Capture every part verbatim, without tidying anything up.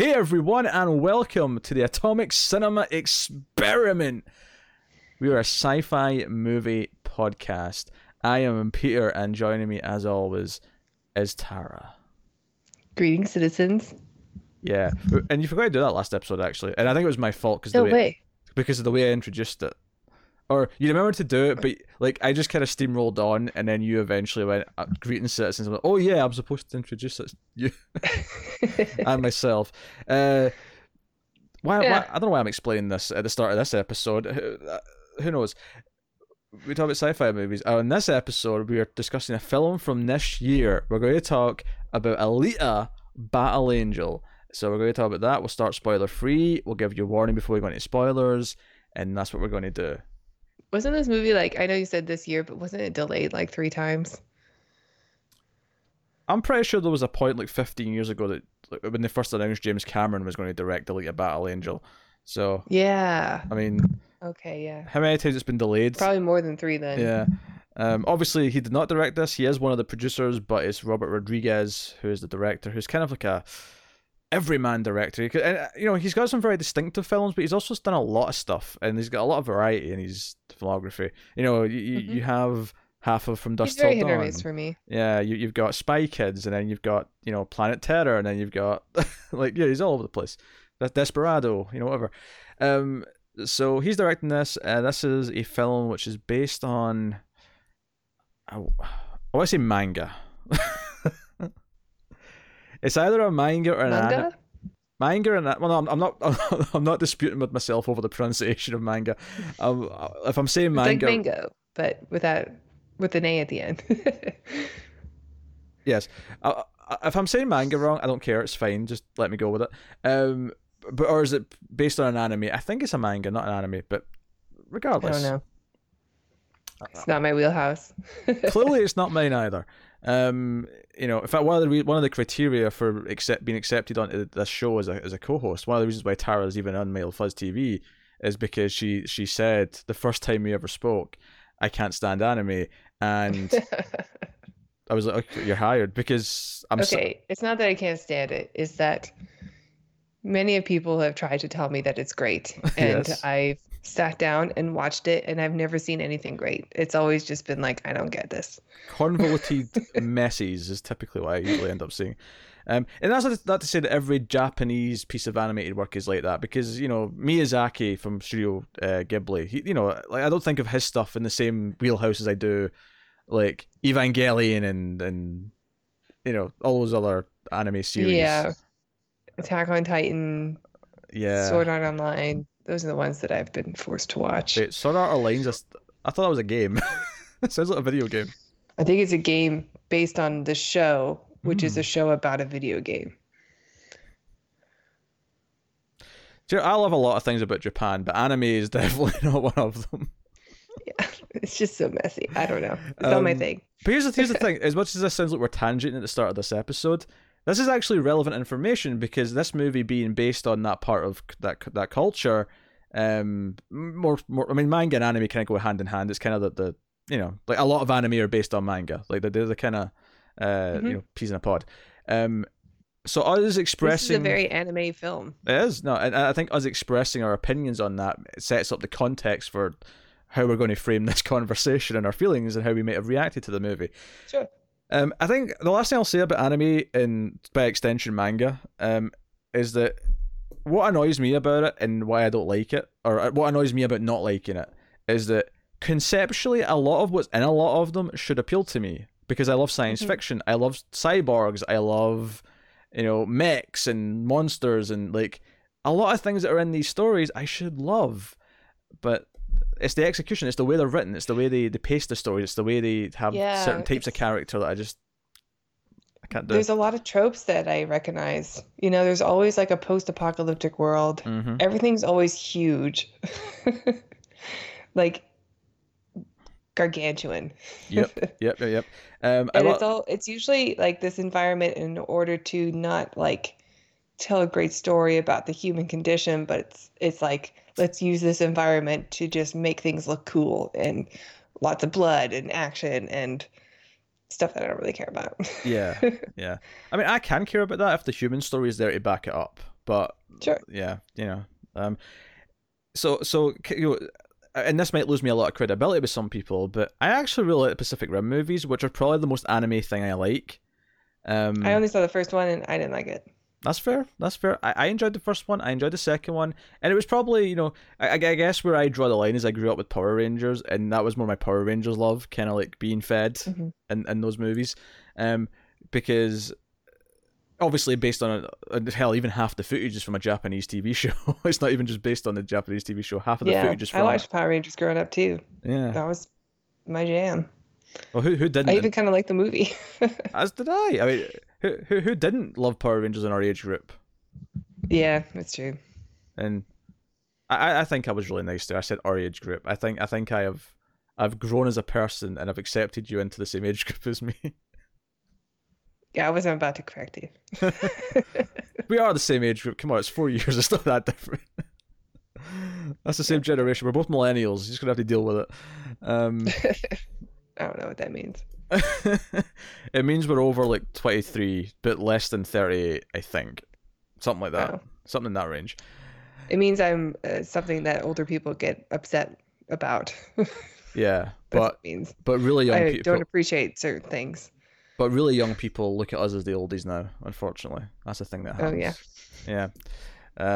Hey everyone, and welcome to the Atomic Cinema Experiment. We are a sci-fi movie podcast. I am Peter, and joining me as always is Tara. Greetings, citizens. Yeah, and you forgot to do that last episode actually, and I think it was my fault because no the way, way. because of the way I introduced it. Or you remember to do it, but like I just kind of steamrolled on, and then you eventually went, greeting citizens. I'm like, oh yeah, I'm supposed to introduce you and myself. Uh, why, yeah. why? I don't know why I'm explaining this at the start of this episode. Who, who knows? We talk about sci-fi movies. Oh, in this episode, we are discussing a film from this year. We're going to talk about Alita: Battle Angel. So we're going to talk about that. We'll start spoiler-free. We'll give you a warning before we go into spoilers, and that's what we're going to do. Wasn't this movie, like, I know you said this year, but wasn't it delayed like three times? I'm pretty sure there was a point like fifteen years ago that, like, when they first announced James Cameron was going to direct Alita: Battle Angel. So yeah, I mean, okay, yeah. How many times it's been delayed? Probably more than three then. Yeah. Um. Obviously, he did not direct this. He is one of the producers, but it's Robert Rodriguez who is the director, who's kind of like a everyman director. And, you know, he's got some very distinctive films, but he's also done a lot of stuff, and he's got a lot of variety in his filmography. You know, you, mm-hmm. you have half of From Dusk Till Dawn for me. Yeah, you, you've got Spy Kids, and then you've got, you know, Planet Terror, and then you've got like, yeah, he's all over the place. That's Desperado, you know, whatever. Um, so he's directing this, and this is a film which is based on, I, I want to say manga. It's either a manga or an manga. An, manga and well, no, I'm, I'm not. I'm not disputing with myself over the pronunciation of manga. Um, if I'm saying manga, it's like mango, but without with an A at the end. Yes. I, I, if I'm saying manga wrong, I don't care. It's fine. Just let me go with it. Um, but or is it based on an anime? I think it's a manga, not an anime. But regardless, I don't know. It's not my wheelhouse. Clearly, it's not mine either. Um, you know, in fact, one of the re- one of the criteria for accept- being accepted onto this show as a as a co-host, one of the reasons why Tara is even on Mild Fuzz T V, is because she she said the first time we ever spoke, I can't stand anime, and I was like, okay, you're hired because I'm okay. So- it's not that I can't stand it; it's that many people have tried to tell me that it's great, and yes. I've sat down and watched it, and I've never seen anything great. It's always just been like, I don't get this. Convoluted messes is typically what I usually end up seeing. Um, and that's not to say that every Japanese piece of animated work is like that, because, you know, Miyazaki from Studio uh, Ghibli, he, you know, like I don't think of his stuff in the same wheelhouse as I do, like, Evangelion and, and you know, all those other anime series. Yeah. Attack on Titan. Yeah. Sword Art Online. Those are the ones that I've been forced to watch. Wait, Sword Art Online, just, I thought that was a game. It sounds like a video game. I think it's a game based on the show, which mm. is a show about a video game. I love a lot of things about Japan, but anime is definitely not one of them. Yeah, it's just so messy. I don't know. It's um, not my thing. But here's the, here's the thing. As much as this sounds like we're tangenting at the start of this episode, this is actually relevant information, because this movie being based on that part of that that culture, um, more more. I mean, manga and anime kind of go hand in hand. It's kind of the, the you know, like a lot of anime are based on manga. Like they're the kind of uh, mm-hmm. you know, peas in a pod. Um, so us expressing this is a very anime film. It is no, and I think us expressing our opinions on that sets up the context for how we're going to frame this conversation and our feelings and how we may have reacted to the movie. Sure. Um, I think the last thing I'll say about anime, and by extension manga, um, is that what annoys me about it and why I don't like it, or what annoys me about not liking it, is that conceptually a lot of what's in a lot of them should appeal to me, because I love science mm-hmm. fiction, I love cyborgs, I love, you know, mechs and monsters, and like a lot of things that are in these stories I should love, but it's the execution, it's the way they're written, it's the way they, they pace the story, it's the way they have yeah, certain types of character that I just I can't do. There's a lot of tropes that I recognize. You know, there's always like a post-apocalyptic world. Mm-hmm. Everything's always huge. Like gargantuan. Yep, yep, yep, yep. Um, and I lo- it's all it's usually like this environment in order to not like tell a great story about the human condition, but it's it's like, let's use this environment to just make things look cool, and lots of blood and action and stuff that I don't really care about. Yeah, yeah. I mean, I can care about that if the human story is there to back it up. But sure. yeah, you know. Um, so so you know, and this might lose me a lot of credibility with some people, but I actually really like the Pacific Rim movies, which are probably the most anime thing I like. Um, I only saw the first one and I didn't like it. That's fair. That's fair. I, I enjoyed the first one. I enjoyed the second one. And it was probably, you know, I, I guess where I draw the line is I grew up with Power Rangers, and that was more my Power Rangers love, kind of like being fed mm-hmm. in, in those movies. Um, because obviously based on, a, hell, even half the footage is from a Japanese T V show. It's not even just based on the Japanese T V show. Half of the yeah, footage is from... I watched Power Rangers growing up too. Yeah. That was my jam. Well, who who didn't? I even kind of liked the movie. As did I. I mean, who, who who didn't love Power Rangers in our age group? Yeah, that's true. And I, I think I was really nice there. I said our age group. I think I think I have I've grown as a person and I've accepted you into the same age group as me. Yeah, I wasn't about to correct you. We are the same age group. Come on, it's four years. It's not that different. That's the same yeah. generation. We're both millennials. You're just gonna have to deal with it. Um. I don't know what that means. It means we're over like twenty-three, but less than thirty-eight, I think. Something like that. Oh. Something in that range. It means I'm uh, something that older people get upset about. Yeah. That's but, what it means. But really young I people... don't appreciate certain things. But really young people look at us as the oldies now, unfortunately. That's the thing that happens. Oh, yeah. Yeah.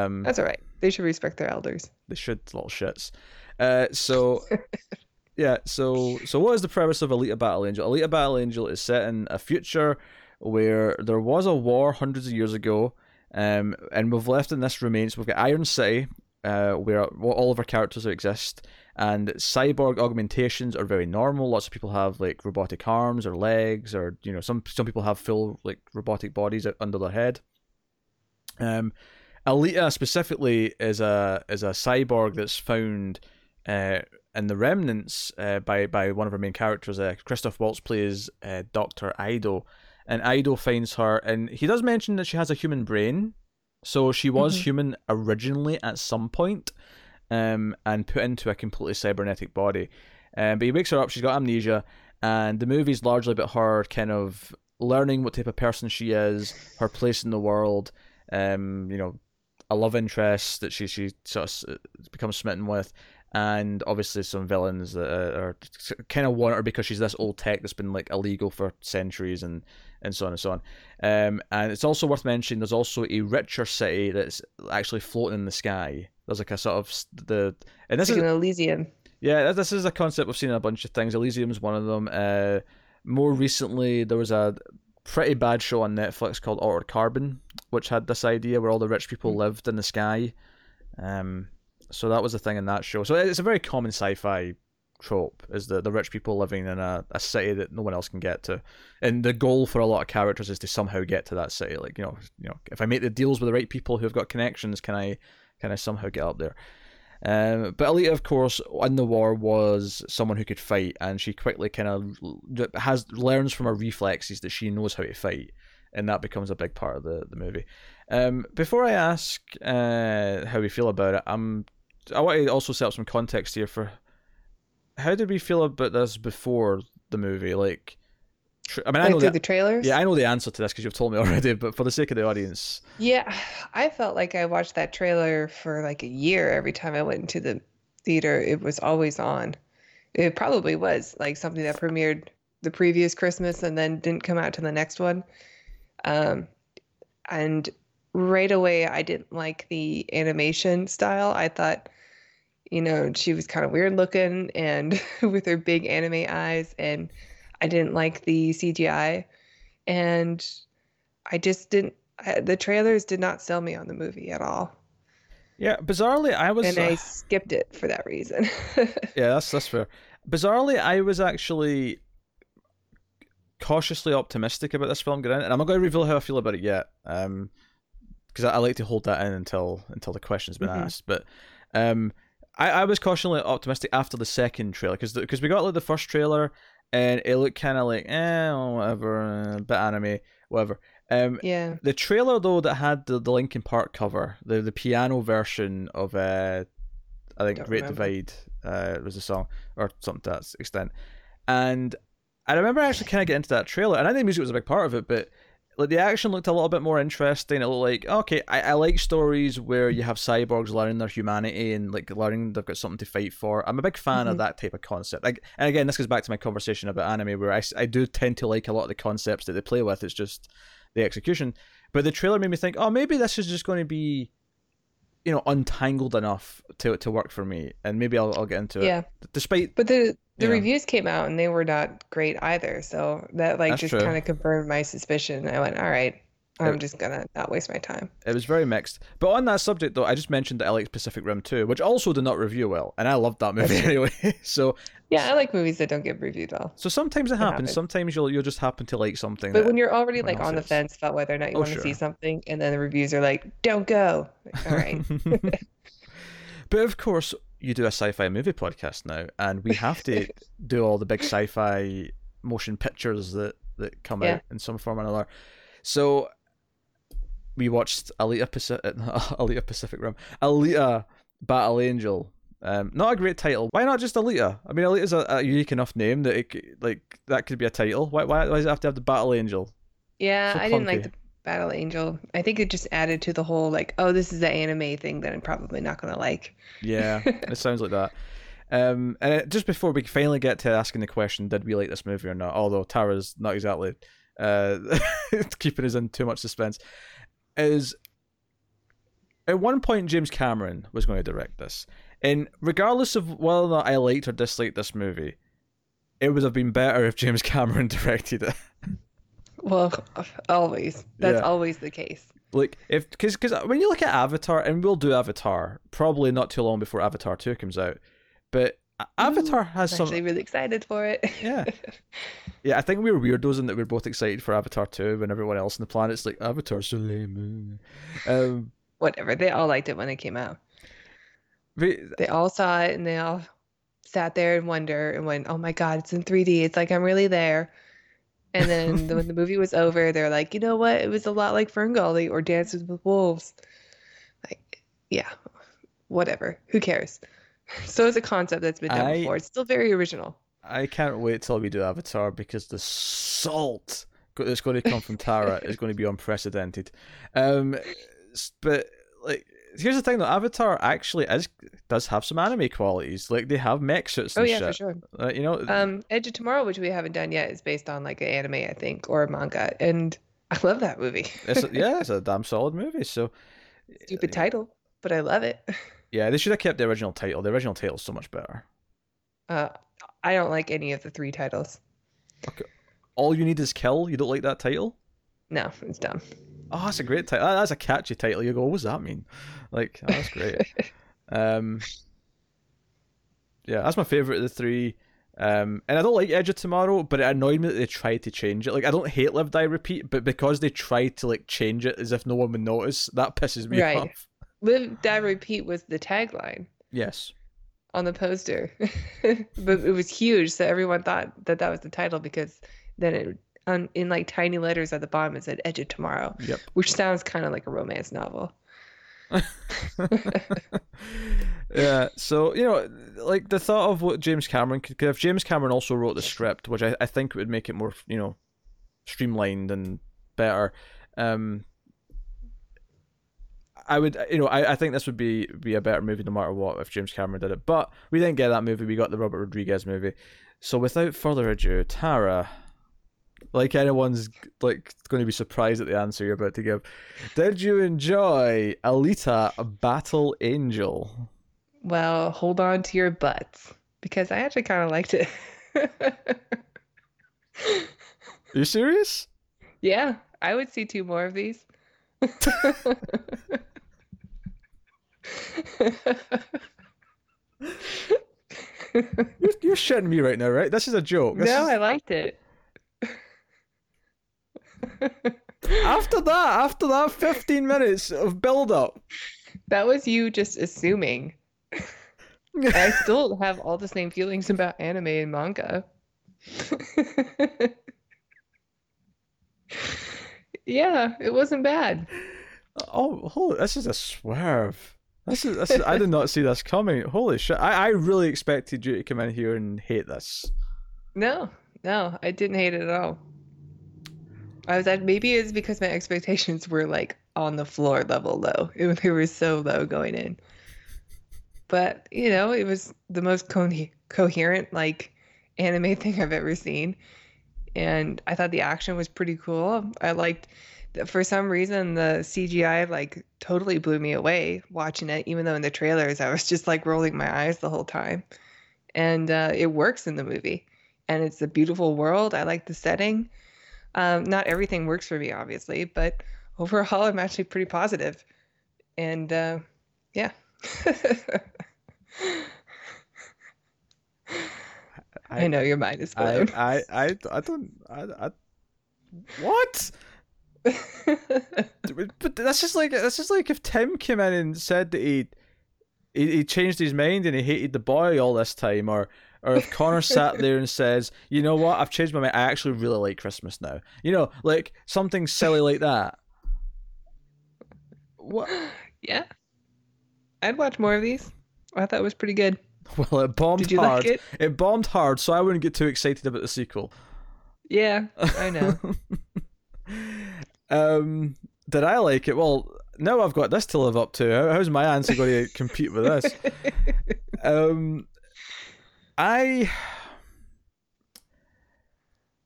Um, That's all right. They should respect their elders. They should, little shits. Uh, so... Yeah, so so what is the premise of Alita Battle Angel? Alita Battle Angel is set in a future where there was a war hundreds of years ago, um, and we've left in this remains. We've got Iron City, uh, where all of our characters exist, and cyborg augmentations are very normal. Lots of people have like robotic arms or legs, or you know, some some people have full like robotic bodies under their head. Um, Alita specifically is a is a cyborg that's found. Uh, And the remnants uh, by by one of her main characters, uh, Christoph Waltz plays uh, Doctor Ido, and Ido finds her, and he does mention that she has a human brain, so she was mm-hmm. human originally at some point, um, and put into a completely cybernetic body. Um, but he wakes her up; she's got amnesia, and the movie's largely about her kind of learning what type of person she is, her place in the world, um, you know, a love interest that she she sort of becomes smitten with. And obviously some villains that are, are kind of want her because she's this old tech that's been like illegal for centuries and, and so on and so on. Um, and it's also worth mentioning there's also a richer city that's actually floating in the sky. There's like a sort of the and this like is an Elysium. Yeah, this is a concept we've seen in a bunch of things. Elysium's one of them. Uh, more recently there was a pretty bad show on Netflix called Altered Carbon, which had this idea where all the rich people lived in the sky. Um. So that was the thing in that show. So it's a very common sci-fi trope, is the, the rich people living in a, a city that no one else can get to. And the goal for a lot of characters is to somehow get to that city. Like, you know, you know, if I make the deals with the right people who have got connections, can I can I somehow get up there? Um, but Alita, of course, in the war was someone who could fight, and she quickly kind of has learns from her reflexes that she knows how to fight. And that becomes a big part of the, the movie. Um, before I ask uh, how we feel about it, I'm... I want to also set up some context here for how did we feel about this before the movie? Like, tra- I mean, like I know the, the trailers. Yeah, I know the answer to this because you've told me already. But for the sake of the audience, yeah, I felt like I watched that trailer for like a year. Every time I went into the theater, it was always on. It probably was like something that premiered the previous Christmas and then didn't come out to the next one. Um, and right away, I didn't like the animation style. I thought. You know, she was kind of weird looking and with her big anime eyes, and I didn't like the C G I, and I just didn't, I, the trailers did not sell me on the movie at all. Yeah, bizarrely, I was... And I uh, skipped it for that reason. Yeah, that's, that's fair. Bizarrely, I was actually cautiously optimistic about this film going in, and I'm not going to reveal how I feel about it yet, um, because I, I like to hold that in until until the question's been mm-hmm. asked, but... um. I, I was cautiously optimistic after the second trailer because because we got like the first trailer and it looked kind of like eh whatever, a bit anime whatever. Um, yeah. The trailer though that had the, the Linkin Park cover, the the piano version of uh, I think Don't Great remember. Divide uh, was the song or something to that extent. And I remember actually kind of getting into that trailer, and I think music was a big part of it, but Like, the action looked a little bit more interesting. It looked like, okay, I, I like stories where you have cyborgs learning their humanity and like learning they've got something to fight for. I'm a big fan mm-hmm. of that type of concept. Like, and again, this goes back to my conversation about anime, where I, I do tend to like a lot of the concepts that they play with. It's just the execution. But the trailer made me think, oh, maybe this is just going to be, you know, untangled enough to to work for me, and maybe I'll I'll get into yeah. it. Despite, but the the reviews know. came out and they were not great either, so that like That's just kind of confirmed my suspicion. I went, all right, I'm it, just gonna not waste my time. It was very mixed. But on that subject though, I just mentioned that I like Pacific Rim two, which also did not review well, and I loved that movie anyway. So yeah, I like movies that don't get reviewed well. So sometimes it, it happens. happens. Sometimes you'll you'll just happen to like something. But when you're already like on the fence about whether or not you oh, want to sure. see something, and then the reviews are like, "Don't go." Like, all right. But of course, you do a sci-fi movie podcast now, and we have to do all the big sci-fi motion pictures that that come yeah. out in some form or another. So we watched Alita, Paci- Alita Pacific Rim, Alita: Battle Angel. Um, not a great title. Why not just Alita? I mean, Alita's a, a unique enough name that it, like that could be a title. Why why, why does it have to have the Battle Angel? Yeah, so I didn't like the Battle Angel. I think it just added to the whole like, oh, this is the anime thing that I'm probably not gonna like. Yeah, it sounds like that. Um, and it, just before we finally get to asking the question, did we like this movie or not? Although Tara's not exactly uh, keeping us in too much suspense. Is at one point James Cameron was going to direct this. And regardless of whether or not I liked or disliked this movie, it would have been better if James Cameron directed it. Well, always. That's yeah. always the case. Like, if because because when you look at Avatar, and we'll do Avatar probably not too long before Avatar two comes out, but Avatar Ooh, has I'm some. Actually, really excited for it. Yeah, yeah. I think we were weirdos in that we were both excited for Avatar two, when everyone else on the planet's like, Avatar's so lame. Um, Whatever. They all liked it when it came out. But, they all saw it and they all sat there and wonder and went, oh my god, it's in three D, it's like I'm really there. And then when the movie was over, they're like, you know what, it was a lot like Ferngully or Dances with Wolves. Like, yeah, whatever, who cares? So it's a concept that's been done I, before. It's still very original. I can't wait till we do Avatar, because the salt that's going to come from Tara is going to be unprecedented. Um, but like, here's the thing though, Avatar actually is, does have some anime qualities. Like, they have mech suits and shit. Oh yeah, shit. for sure. Uh, you know, um, Edge of Tomorrow, which we haven't done yet, is based on like an anime, I think, or a manga, and I love that movie. it's a, yeah, it's a damn solid movie. So stupid title, but I love it. Yeah, they should have kept the original title. The original title is so much better. Uh, I don't like any of the three titles. Okay. All You Need Is Kill. You don't like that title? No, it's dumb. Oh, that's a great title. That's a catchy title. You go, what does that mean? Like, oh, that's great. um, yeah, that's my favorite of the three. Um, and I don't like Edge of Tomorrow, but it annoyed me that they tried to change it. Like, I don't hate Live Die Repeat, but because they tried to like change it as if no one would notice, that pisses me right. off. Live Die Repeat was the tagline. Yes. On the poster, but it was huge, so everyone thought that that was the title, because then it. Um, in like tiny letters at the bottom it said Edge of Tomorrow, yep. which sounds kind of like a romance novel. Yeah, so you know, like the thought of what James Cameron could, if James Cameron also wrote the script, which I, I think would make it more, you know, streamlined and better. Um, I would, you know, I, I think this would be be a better movie no matter what if James Cameron did it. But we didn't get that movie. We got the Robert Rodriguez movie. So without further ado, Tara. Like anyone's like going to be surprised at the answer you're about to give. Did you enjoy Alita: Battle Angel? Well, hold on to your butts, because I actually kind of liked it. Are you serious? Yeah, I would see two more of these. you're, you're shitting me right now, right? This is a joke. This no, is... I liked it. after that after that fifteen minutes of build up, that was you just assuming. I still have all the same feelings about anime and manga. Yeah, it wasn't bad. Oh, holy, this is a swerve. This is, this is I did not see this coming. Holy shit. I, I really expected you to come in here and hate this. No no I didn't hate it at all. I was like, maybe it's because my expectations were like on the floor level low. It, they were so low going in. But, you know, it was the most co- coherent, like, anime thing I've ever seen. And I thought the action was pretty cool. I liked, for some reason, the C G I, like, totally blew me away watching it, even though in the trailers I was just, like, rolling my eyes the whole time. And uh, it works in the movie. And it's a beautiful world. I like the setting. Um, not everything works for me, obviously, but overall I'm actually pretty positive. And, uh, yeah. I, I know your mind is blown. I, I, I, I don't... I, I, what? But that's just like that's just like if Tim came in and said that he, he he changed his mind and he hated the boy all this time, or or if Connor sat there and says, you know what, I've changed my mind, I actually really like Christmas now. You know, like something silly like that. What? Yeah. I'd watch more of these. I thought it was pretty good. Well, it bombed Did you hard. Like it? It bombed hard, so I wouldn't get too excited about the sequel. Yeah, I know. um, did I like it? Well, now I've got this to live up to. How's my answer going to compete with this? Um, I,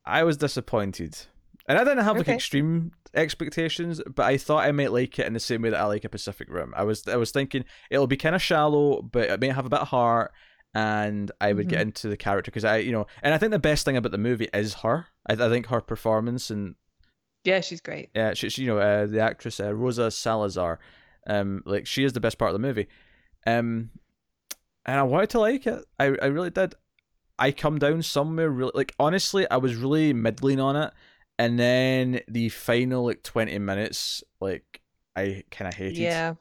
I was disappointed, and I didn't have like okay. extreme expectations, but I thought I might like it in the same way that I like a Pacific Rim. I was I was thinking it'll be kind of shallow, but it may have a bit of heart, and I would mm-hmm. get into the character because I, you know, and I think the best thing about the movie is her. I, I think her performance and yeah, she's great. Yeah, she, she you know uh, the actress uh, Rosa Salazar, um, like she is the best part of the movie, um, and I wanted to like it. I I really did. I come down somewhere really like honestly, I was really middling on it. And then the final like twenty minutes, like I kind of hated. Yeah,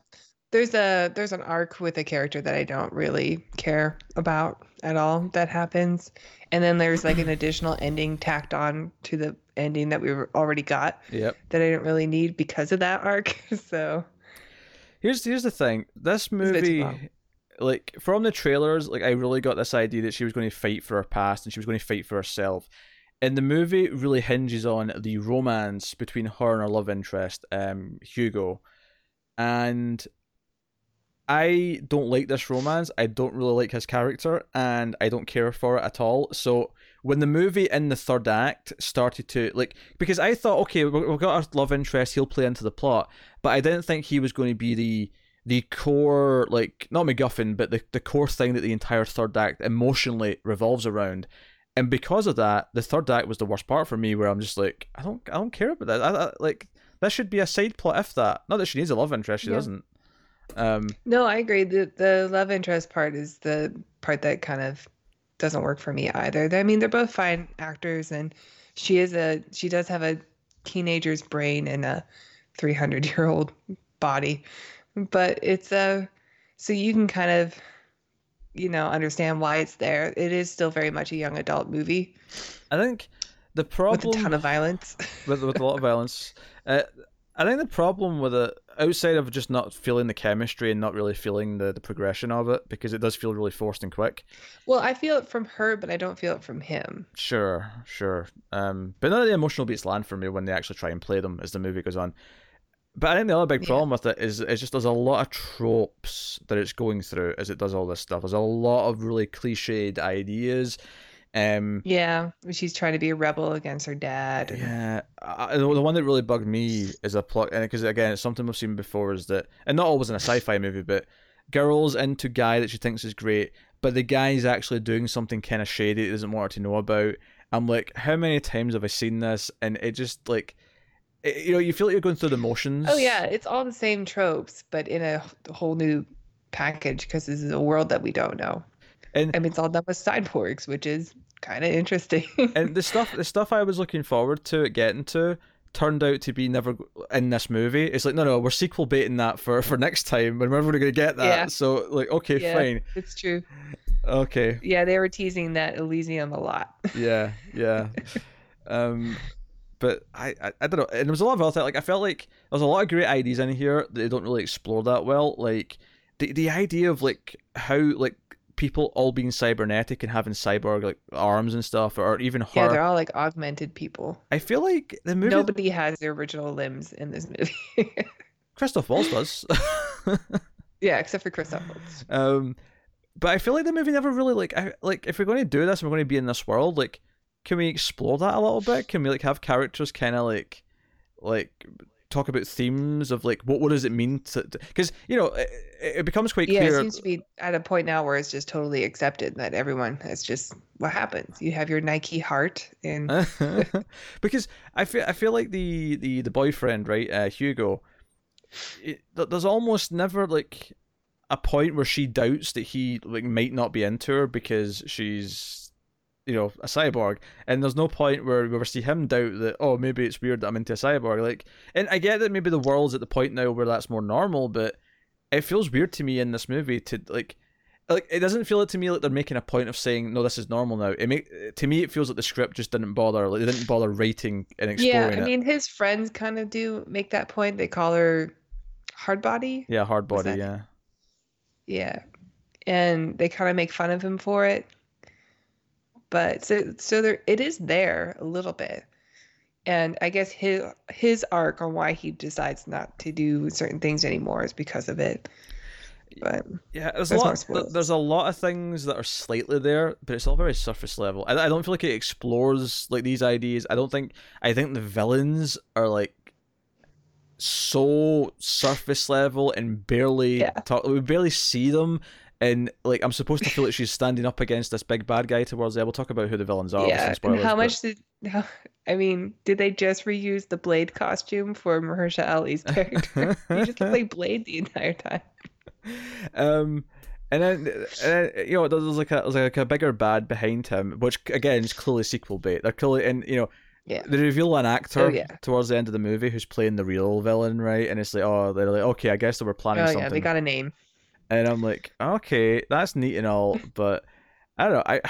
there's a there's an arc with a character that I don't really care about at all that happens, and then there's like an additional ending tacked on to the ending that we already got. Yep. That I didn't really need because of that arc. So here's here's the thing: this movie, like from the trailers, like I really got this idea that she was going to fight for her past and she was going to fight for herself. And the movie really hinges on the romance between her and her love interest, um, Hugo. And I don't like this romance. I don't really like his character, and I don't care for it at all. So when the movie in the third act started to, like, because I thought, okay, we've got our love interest, he'll play into the plot. But I didn't think he was going to be the the core, like, not MacGuffin, but the, the core thing that the entire third act emotionally revolves around. And because of that, the third act was the worst part for me, where I'm just like, I don't, I don't care about that. I, I, like, that should be a side plot, if that. Not that she needs a love interest, she yeah. doesn't. Um, no, I agree. The the love interest part is the part that kind of doesn't work for me either. I mean, they're both fine actors, and she is a, she does have a teenager's brain and a three hundred year old body, but it's a, so you can kind of, you know, understand why it's there. It is still very much a young adult movie. I think the problem with a ton of violence with, with a lot of violence. Uh, I think the problem with it, outside of just not feeling the chemistry and not really feeling the, the progression of it, because it does feel really forced and quick. Well, I feel it from her, but I don't feel it from him. Sure, sure. Um, but none of the emotional beats land for me when they actually try and play them as the movie goes on. But I think the other big problem yeah. with it is it's just there's a lot of tropes that it's going through as it does all this stuff. There's a lot of really cliched ideas. Um, yeah, she's trying to be a rebel against her dad. And... Yeah, I, the one that really bugged me is a plot, and because again, it's something we've seen before, is that, and not always in a sci-fi movie, but girls into guy that she thinks is great, but the guy's actually doing something kind of shady that he doesn't want her to know about. I'm like, how many times have I seen this? And it just like. You know, you feel like you're going through the motions. Oh, yeah. It's all the same tropes, but in a whole new package, because this is a world that we don't know. And I mean, it's all done with cyborgs, which is kind of interesting. And the stuff the stuff I was looking forward to getting to turned out to be never in this movie. It's like, no, no, we're sequel baiting that for, for next time, and we're never going to get that. Yeah. So, like, okay, yeah, fine. It's true. Okay. Yeah, they were teasing that Elysium a lot. Yeah, yeah. um... But I, I I don't know, and there was a lot of other things. Like I felt like there's a lot of great ideas in here that they don't really explore that well. Like the the idea of like how like people all being cybernetic and having cyborg like arms and stuff, or even her. Yeah, they're all like augmented people. I feel like the movie. Nobody has their original limbs in this movie. Christoph Waltz does. Yeah, except for Christoph Waltz. Um, but I feel like the movie never really like I like if we're going to do this, we're going to be in this world. Like, can we explore that a little bit? Can we like have characters kind of like like. talk about themes of like what what does it mean to, because you know it, it becomes quite yeah, clear. Yeah, it seems to be at a point now where it's just totally accepted that everyone, that's just what happens. You have your Nike heart and because I feel I feel like the the the boyfriend, right, uh, Hugo. It, there's almost never like a point where she doubts that he like might not be into her because she's, you know, a cyborg, and there's no point where we ever see him doubt that, oh, maybe it's weird that I'm into a cyborg. Like, and I get that maybe the world's at the point now where that's more normal, but it feels weird to me in this movie to like, like it doesn't feel it to me like they're making a point of saying no, this is normal now. It make to me it feels like the script just didn't bother, like they didn't bother rating and exploring. Yeah, I mean, it. His friends kind of do make that point. They call her hard body. Yeah, hard body. That... Yeah, yeah, and they kind of make fun of him for it. But so, so there, it is there a little bit, and I guess his his arc on why he decides not to do certain things anymore is because of it. But yeah, there's, there's a lot. More there's a lot of things that are slightly there, but it's all very surface level. I, I don't feel like it explores like these ideas. I don't think. I think the villains are like so surface level and barely yeah. talk. We barely see them. And like, I'm supposed to feel like she's standing up against this big bad guy towards there. We'll talk about who the villains are. Yeah, spoilers, and how but... much did? How, I mean, did they just reuse the Blade costume for Mahershala Ali's character? You just played Blade the entire time. Um, and then, and then you know, there's like a there's like a bigger bad behind him, which again is clearly sequel bait. They're clearly, and you know, yeah. they reveal an actor oh, yeah. towards the end of the movie who's playing the real villain, right? And it's like, oh, they're like, okay, I guess they were planning oh, something. Yeah, they got a name. And I'm like, okay, that's neat and all, but I don't know. I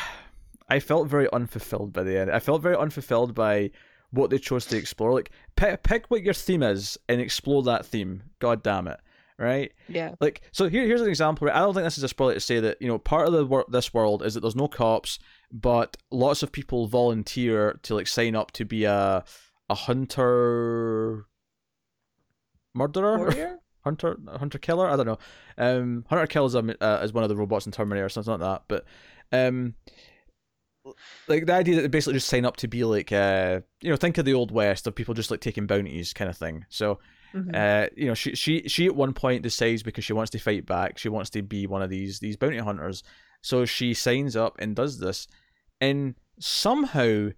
I felt very unfulfilled by the end. I felt very unfulfilled by what they chose to explore. Like, pick, pick what your theme is and explore that theme. God damn it, right? Yeah. Like, so here, here's an example. I don't think this is a spoiler to say that, you know, part of the wor- this world is that there's no cops, but lots of people volunteer to like sign up to be a a hunter, murderer. Warrior? Hunter, hunter killer. I don't know. Um, hunter killer is, uh, is one of the robots in Terminator, so it's not that. But um, like the idea that they basically just sign up to be like, uh, you know, think of the old west of people just like taking bounties kind of thing. So, mm-hmm. uh, you know, she she she at one point decides because she wants to fight back, she wants to be one of these these bounty hunters. So she signs up and does this, and somehow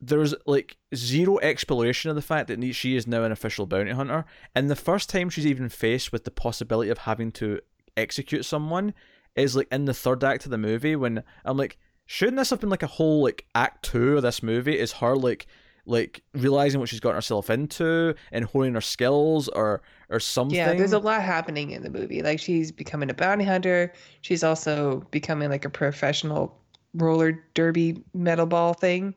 there's like zero exploration of the fact that she is now an official bounty hunter, and the first time she's even faced with the possibility of having to execute someone is like in the third act of the movie, when I'm like, shouldn't this have been like a whole like act two of this movie, is her like like realizing what she's gotten herself into and honing her skills or or something. Yeah, there's a lot happening in the movie. Like, she's becoming a bounty hunter, she's also becoming like a professional roller derby metal ball thing.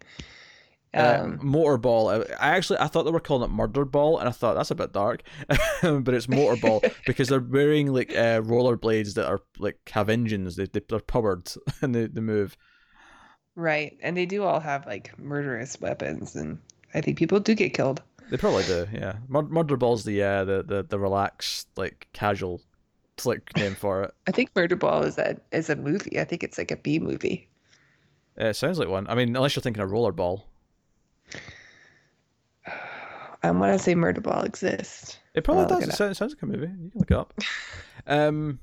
Um, um, Motorball. I, I actually I thought they were calling it Murderball, and I thought that's a bit dark, but it's Motorball because they're wearing like uh, rollerblades that are like have engines. They, they they're powered and they, they move. Right, and they do all have like murderous weapons, and I think people do get killed. They probably do. Yeah, Mur- Murderball's the uh the, the the relaxed like casual like name for it. I think Murderball is a is a movie. I think it's like a B movie. Uh, it sounds like one. I mean, unless you're thinking of Rollerball. I want to say Murderball exists. It probably does. It sounds, sounds like a movie. You can look it up. um,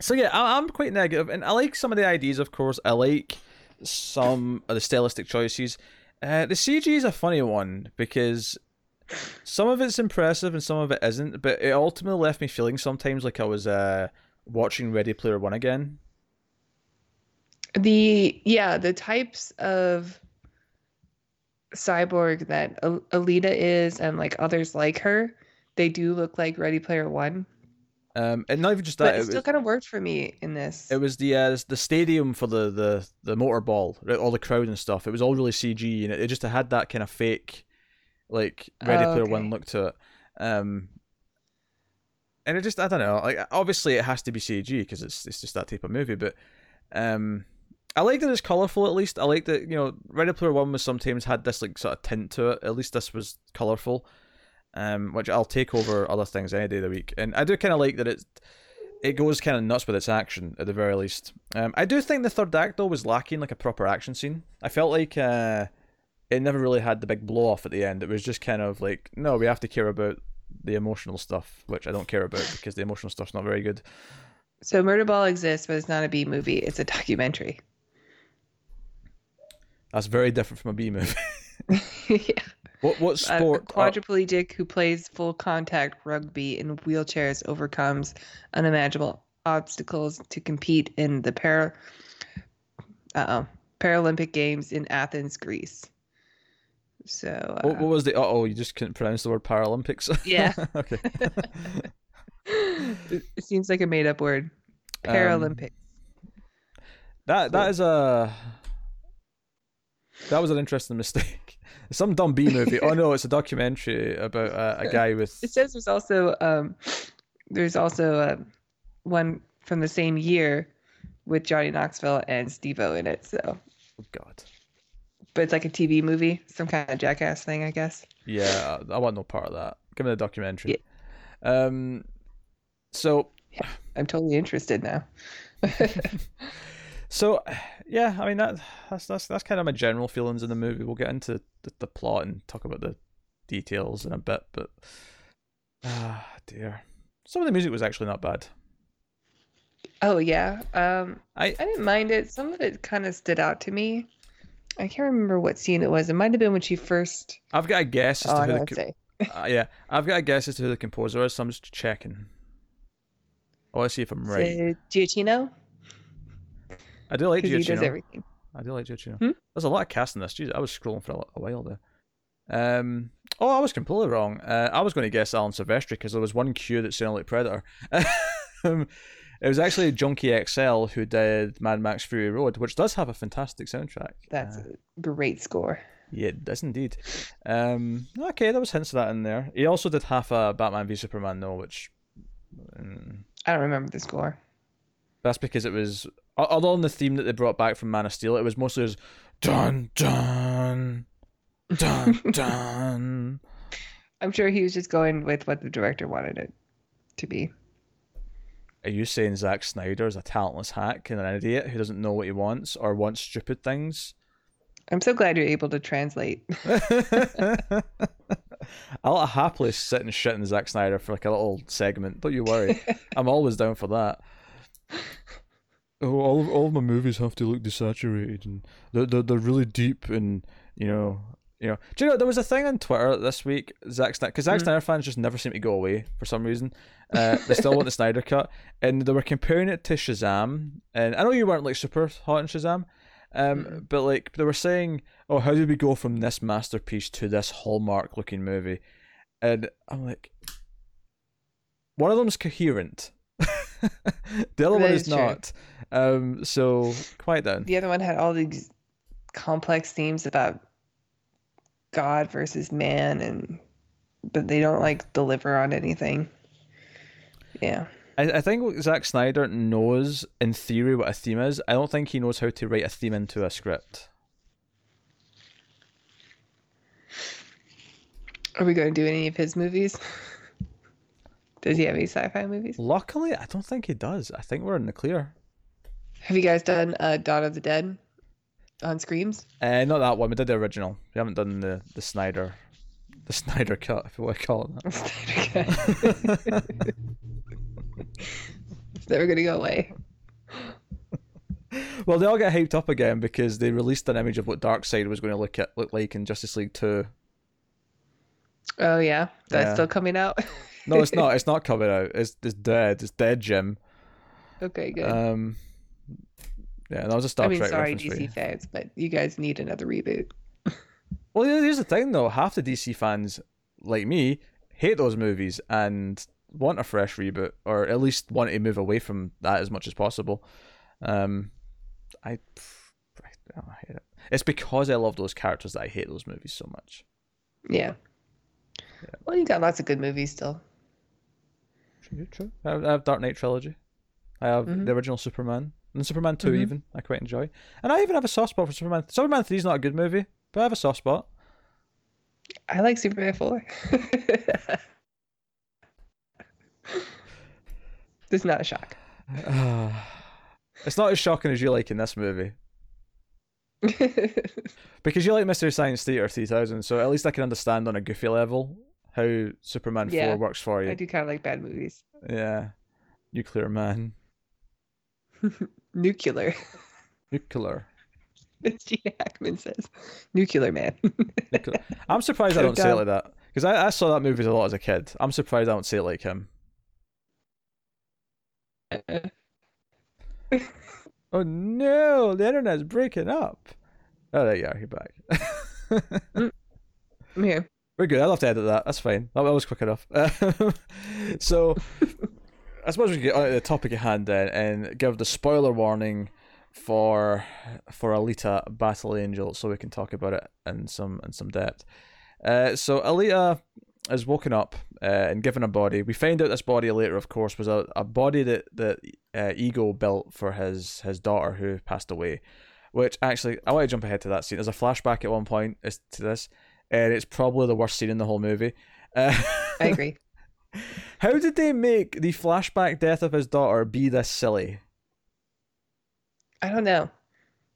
so yeah, I, I'm quite negative, and I like some of the ideas, of course. I like some of the stylistic choices. Uh, the C G is a funny one because some of it's impressive and some of it isn't, but it ultimately left me feeling sometimes like I was uh, watching Ready Player One again. The yeah, the types of cyborg that Alita is and like others like her, they do look like Ready Player One, um and not even just that, but it, it still was, kind of worked for me in this. It was the uh, the stadium for the the the motorball, right? All the crowd and stuff, it was all really C G, and it, it just had that kind of fake like Ready oh, Player okay. One look to it. um and it just, I don't know, like, obviously it has to be C G because it's it's just that type of movie, but um, I like that it's colourful at least. I like that, you know, Ready Player One was sometimes had this like sort of tint to it. At least this was colourful, um, which I'll take over other things any day of the week. And I do kind of like that it it goes kind of nuts with its action at the very least. Um, I do think the third act though was lacking like a proper action scene. I felt like uh, it never really had the big blow off at the end. It was just kind of like, no, we have to care about the emotional stuff, which I don't care about because the emotional stuff's not very good. So Murderball exists, but it's not a B movie. It's a documentary. That's very different from a B movie. Yeah. What what sport? A quadriplegic who plays full contact rugby in wheelchairs overcomes unimaginable obstacles to compete in the para, uh-oh, Paralympic Games in Athens, Greece. So uh, what, what was the? Uh oh, you just couldn't pronounce the word Paralympics. Yeah. Okay. It seems like a made-up word. Paralympics. Um, that that so. is a. That was an interesting mistake. Some dumb B movie. Oh no, it's a documentary about a, a guy with. It says there's also um, there's also uh, one from the same year with Johnny Knoxville and Steve-O in it. So. Oh God. But it's like a T V movie, some kind of Jackass thing, I guess. Yeah, I want no part of that. Give me the documentary. Yeah. Um, so. Yeah, I'm totally interested now. So, yeah, I mean that that's that's that's kind of my general feelings in the movie. We'll get into the, the plot and talk about the details in a bit, but ah, oh dear, some of the music was actually not bad. Oh yeah, um, I I didn't mind it. Some of it kind of stood out to me. I can't remember what scene it was. It might have been when she first. I've got a guess as to oh, who no, the say. uh, yeah, I've got a guess as to who the composer is. So I'm just checking. I want to see if I'm right. So, Giacchino. I do like Giacchino. He does everything. I do like Giacchino. Hmm? There's a lot of cast in this. Jeez, I was scrolling for a while there. Um, oh, I was completely wrong. Uh, I was going to guess Alan Silvestri because there was one cue that sounded like Predator. It was actually Junkie X L who did Mad Max Fury Road, which does have a fantastic soundtrack. That's uh, a great score. Yeah, it does indeed. Um, okay, there was hints of that in there. He also did half a Batman v Superman though, which... Um, I don't remember the score. That's because it was... Although on the theme that they brought back from Man of Steel, it was mostly just dun dun dun dun. I'm sure he was just going with what the director wanted it to be. Are you saying Zack Snyder is a talentless hack and an idiot who doesn't know what he wants or wants stupid things? I'm so glad you're able to translate. I'll happily sit and shit in Zack Snyder for like a little segment. Don't you worry. I'm always down for that. Oh, all all of my movies have to look desaturated, and they're, they're they're really deep, and you know, you know. Do you know there was a thing on Twitter this week, Zack Snyder, because Zack mm-hmm. Snyder fans just never seem to go away for some reason. Uh, they still want the Snyder cut, and they were comparing it to Shazam. And I know you weren't like super hot on Shazam, um, mm-hmm. but like they were saying, oh, how did we go from this masterpiece to this Hallmark-looking movie? And I'm like, one of them's coherent. The other that one is, is not. Um, so quiet then. The other one had all these complex themes about God versus man, and but they don't like deliver on anything. Yeah, I, I think Zack Snyder knows in theory what a theme is. I don't think he knows how to write a theme into a script. Are we going to do any of his movies? Does he have any sci-fi movies? Luckily, I don't think he does. I think we're in the clear. Have you guys done uh, Dawn of the Dead on Screams? Uh, not that one. We did the original. We haven't done the, the Snyder the Snyder cut, if you want to call it that. Snyder cut. It's never going to go away. Well, they all get hyped up again because they released an image of what Darkseid was going to look, at, look like in Justice League two. Oh, yeah? That's yeah. still coming out? No, it's not. It's not coming out. It's it's dead. It's dead, Jim. Okay, good. Um, yeah, that was a Star I mean, Trek sorry, reference. Sorry, D C fans, but you guys need another reboot. Well, here's the thing, though. Half the D C fans, like me, hate those movies and want a fresh reboot, or at least want to move away from that as much as possible. Um, I, I, I hate it. It's because I love those characters that I hate those movies so much. Yeah. yeah. Well, you got lots of good movies still. true, true. I have, I have Dark Knight trilogy. I have mm-hmm. the original Superman. And Superman two mm-hmm. even. I quite enjoy. And I even have a soft spot for Superman. Superman three is not a good movie, but I have a soft spot. I like Superman four. It's not a shock. It's not as shocking as you like in this movie. Because you like Mystery Science Theater three thousand, so at least I can understand on a goofy level how Superman yeah, four works for you. I do kind of like bad movies. Yeah. Nuclear Man. Nuclear. Nuclear. As Gene Hackman says, Nuclear Man. Nuclear. I'm surprised I don't say it like that. Because I, I saw that movie a lot as a kid. I'm surprised I don't say it like him. Oh no, the internet's breaking up. Oh, there you are, you're back. I'm here. We're good. I'll have to edit that. That's fine. That was quick enough. So, I suppose we can get on to the topic at hand then and give the spoiler warning for for Alita Battle Angel so we can talk about it in some in some depth. Uh, so, Alita is woken up uh, and given a body. We find out this body later, of course, was a, a body that, that uh, Ego built for his, his daughter who passed away. Which, actually, I want to jump ahead to that scene. There's a flashback at one point to this, and it's probably the worst scene in the whole movie. Uh, I agree. How did they make the flashback death of his daughter be this silly? I don't know.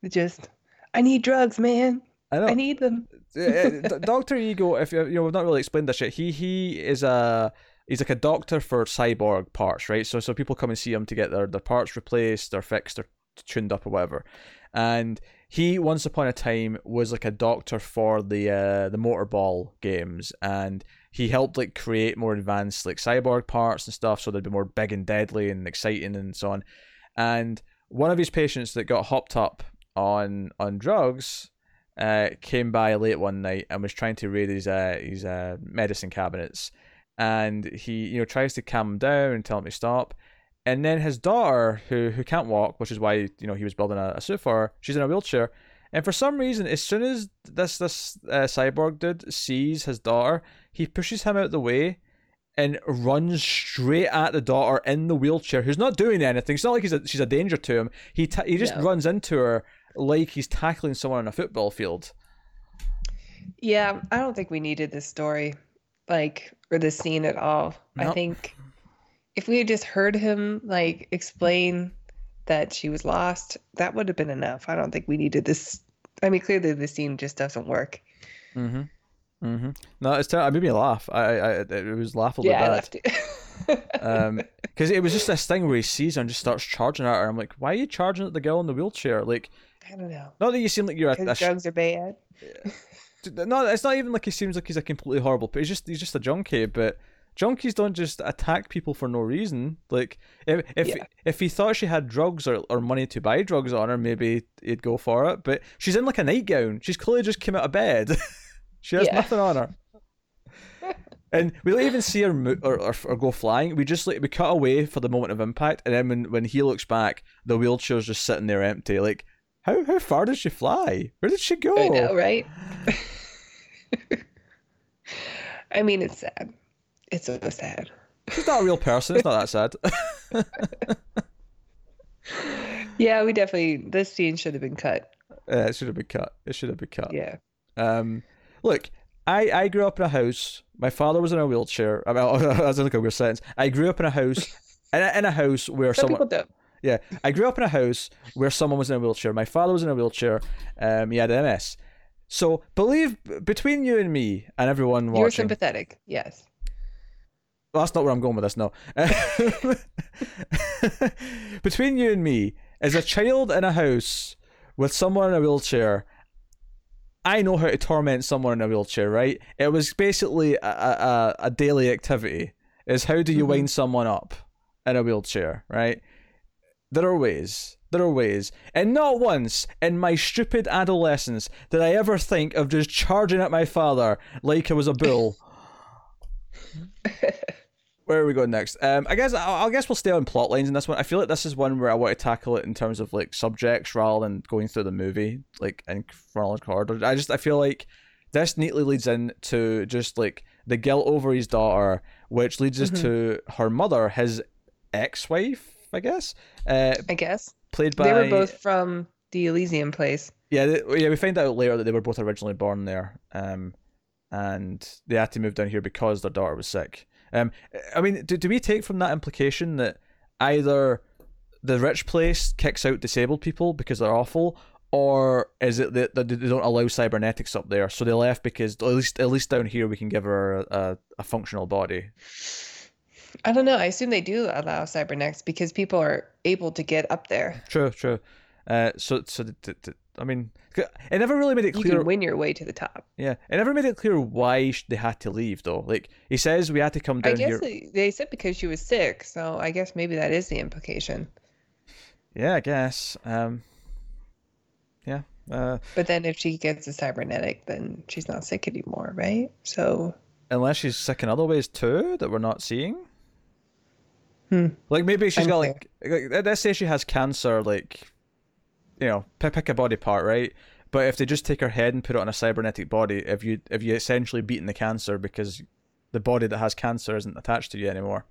It just, I need drugs, man. I, I need them. Doctor Ego, if you, you know, we've not really explained this shit. He he is a he's like a doctor for cyborg parts, right? So so people come and see him to get their, their parts replaced, or fixed, or tuned up, or whatever. And he once upon a time was like a doctor for the uh, the Murderball games, and he helped like create more advanced like cyborg parts and stuff, so they'd be more big and deadly and exciting and so on. And one of his patients that got hopped up on on drugs. Uh, came by late one night and was trying to raid his uh, his uh, medicine cabinets, and he you know tries to calm him down and tell him to stop, and then his daughter who who can't walk, which is why you know he was building a, a suit for her, she's in a wheelchair, and for some reason as soon as this this uh, cyborg dude sees his daughter, he pushes him out the way and runs straight at the daughter in the wheelchair, who's not doing anything. It's not like he's a, she's a danger to him. He ta- he just yeah. runs into her like he's tackling someone on a football field. Yeah, I don't think we needed this story, like, or this scene at all. Nope. I think if we had just heard him, like, explain that she was lost, that would have been enough. I don't think we needed this. I mean, clearly the scene just doesn't work. Mm-hmm. Mm-hmm. No, it's ter- it made me laugh. I, I, it was laughable. Yeah, bad. I laughed it. um, because it was just this thing where he sees her and just starts charging at her. I'm like, why are you charging at the girl in the wheelchair? Like, I don't know. Not that you seem like you're a, a sh- drugs are bad. No, it's not even like he seems like he's a completely horrible. But he's just he's just a junkie. But junkies don't just attack people for no reason. Like if if yeah. if he thought she had drugs or, or money to buy drugs on her, maybe he'd go for it. But she's in like a nightgown. She's clearly just came out of bed. She has yeah. nothing on her. And we don't even see her mo- or, or or go flying. We just like we cut away for the moment of impact, and then when, when he looks back, the wheelchair's just sitting there empty. Like, how how far did she fly? Where did she go? I know, right? I mean, it's sad. It's so sad. She's not a real person. It's not that sad. Yeah, we definitely. This scene should have been cut. Yeah, it should have been cut. It should have been cut. Yeah. Um. Look. I, I grew up in a house. My father was in a wheelchair. I mean, that's like a weird sentence. I grew up in a house, in a, in a house where Some someone. People don't. Yeah, I grew up in a house where someone was in a wheelchair. My father was in a wheelchair. Um, he had M S. So believe between you and me and everyone watching. You're sympathetic. Yes. Well, that's not where I'm going with this. No. Between you and me, as a child in a house with someone in a wheelchair. I know how to torment someone in a wheelchair, right? It was basically a a, a daily activity. Is how do you mm-hmm. wind someone up in a wheelchair, right? There are ways. There are ways. And not once in my stupid adolescence did I ever think of just charging at my father like I was a bull. Where are we going next? Um, I guess I, I guess we'll stay on plot lines in this one. I feel like this is one where I want to tackle it in terms of like subjects rather than going through the movie like in chronological order. I just I feel like this neatly leads in to just like the guilt over his daughter, which leads mm-hmm. us to her mother, his ex-wife, I guess. Uh, I guess. Played by... They were both from the Elysium place. Yeah, they, yeah. We find out later that they were both originally born there, um, and they had to move down here because their daughter was sick. Um, I mean, do, do we take from that implication that either the rich place kicks out disabled people because they're awful, or is it that they don't allow cybernetics up there, so they left because at least at least down here we can give her a, a, a functional body? I don't know. I assume they do allow cybernetics because people are able to get up there. True, true. Uh, so so the, the, the, I mean, it never really made it clear. You can win your way to the top. Yeah, it never made it clear why they had to leave, though. Like, he says we had to come down I guess here. They said because she was sick, so I guess maybe that is the implication. Yeah, I guess. Um, yeah. Uh, but then if she gets a cybernetic, then she's not sick anymore, right? So unless she's sick in other ways too that we're not seeing. Hmm. Like maybe she's got like, like let's say she has cancer, like, you know, pick a body part, right? But if they just take her head and put it on a cybernetic body, if you if you essentially beaten the cancer because the body that has cancer isn't attached to you anymore.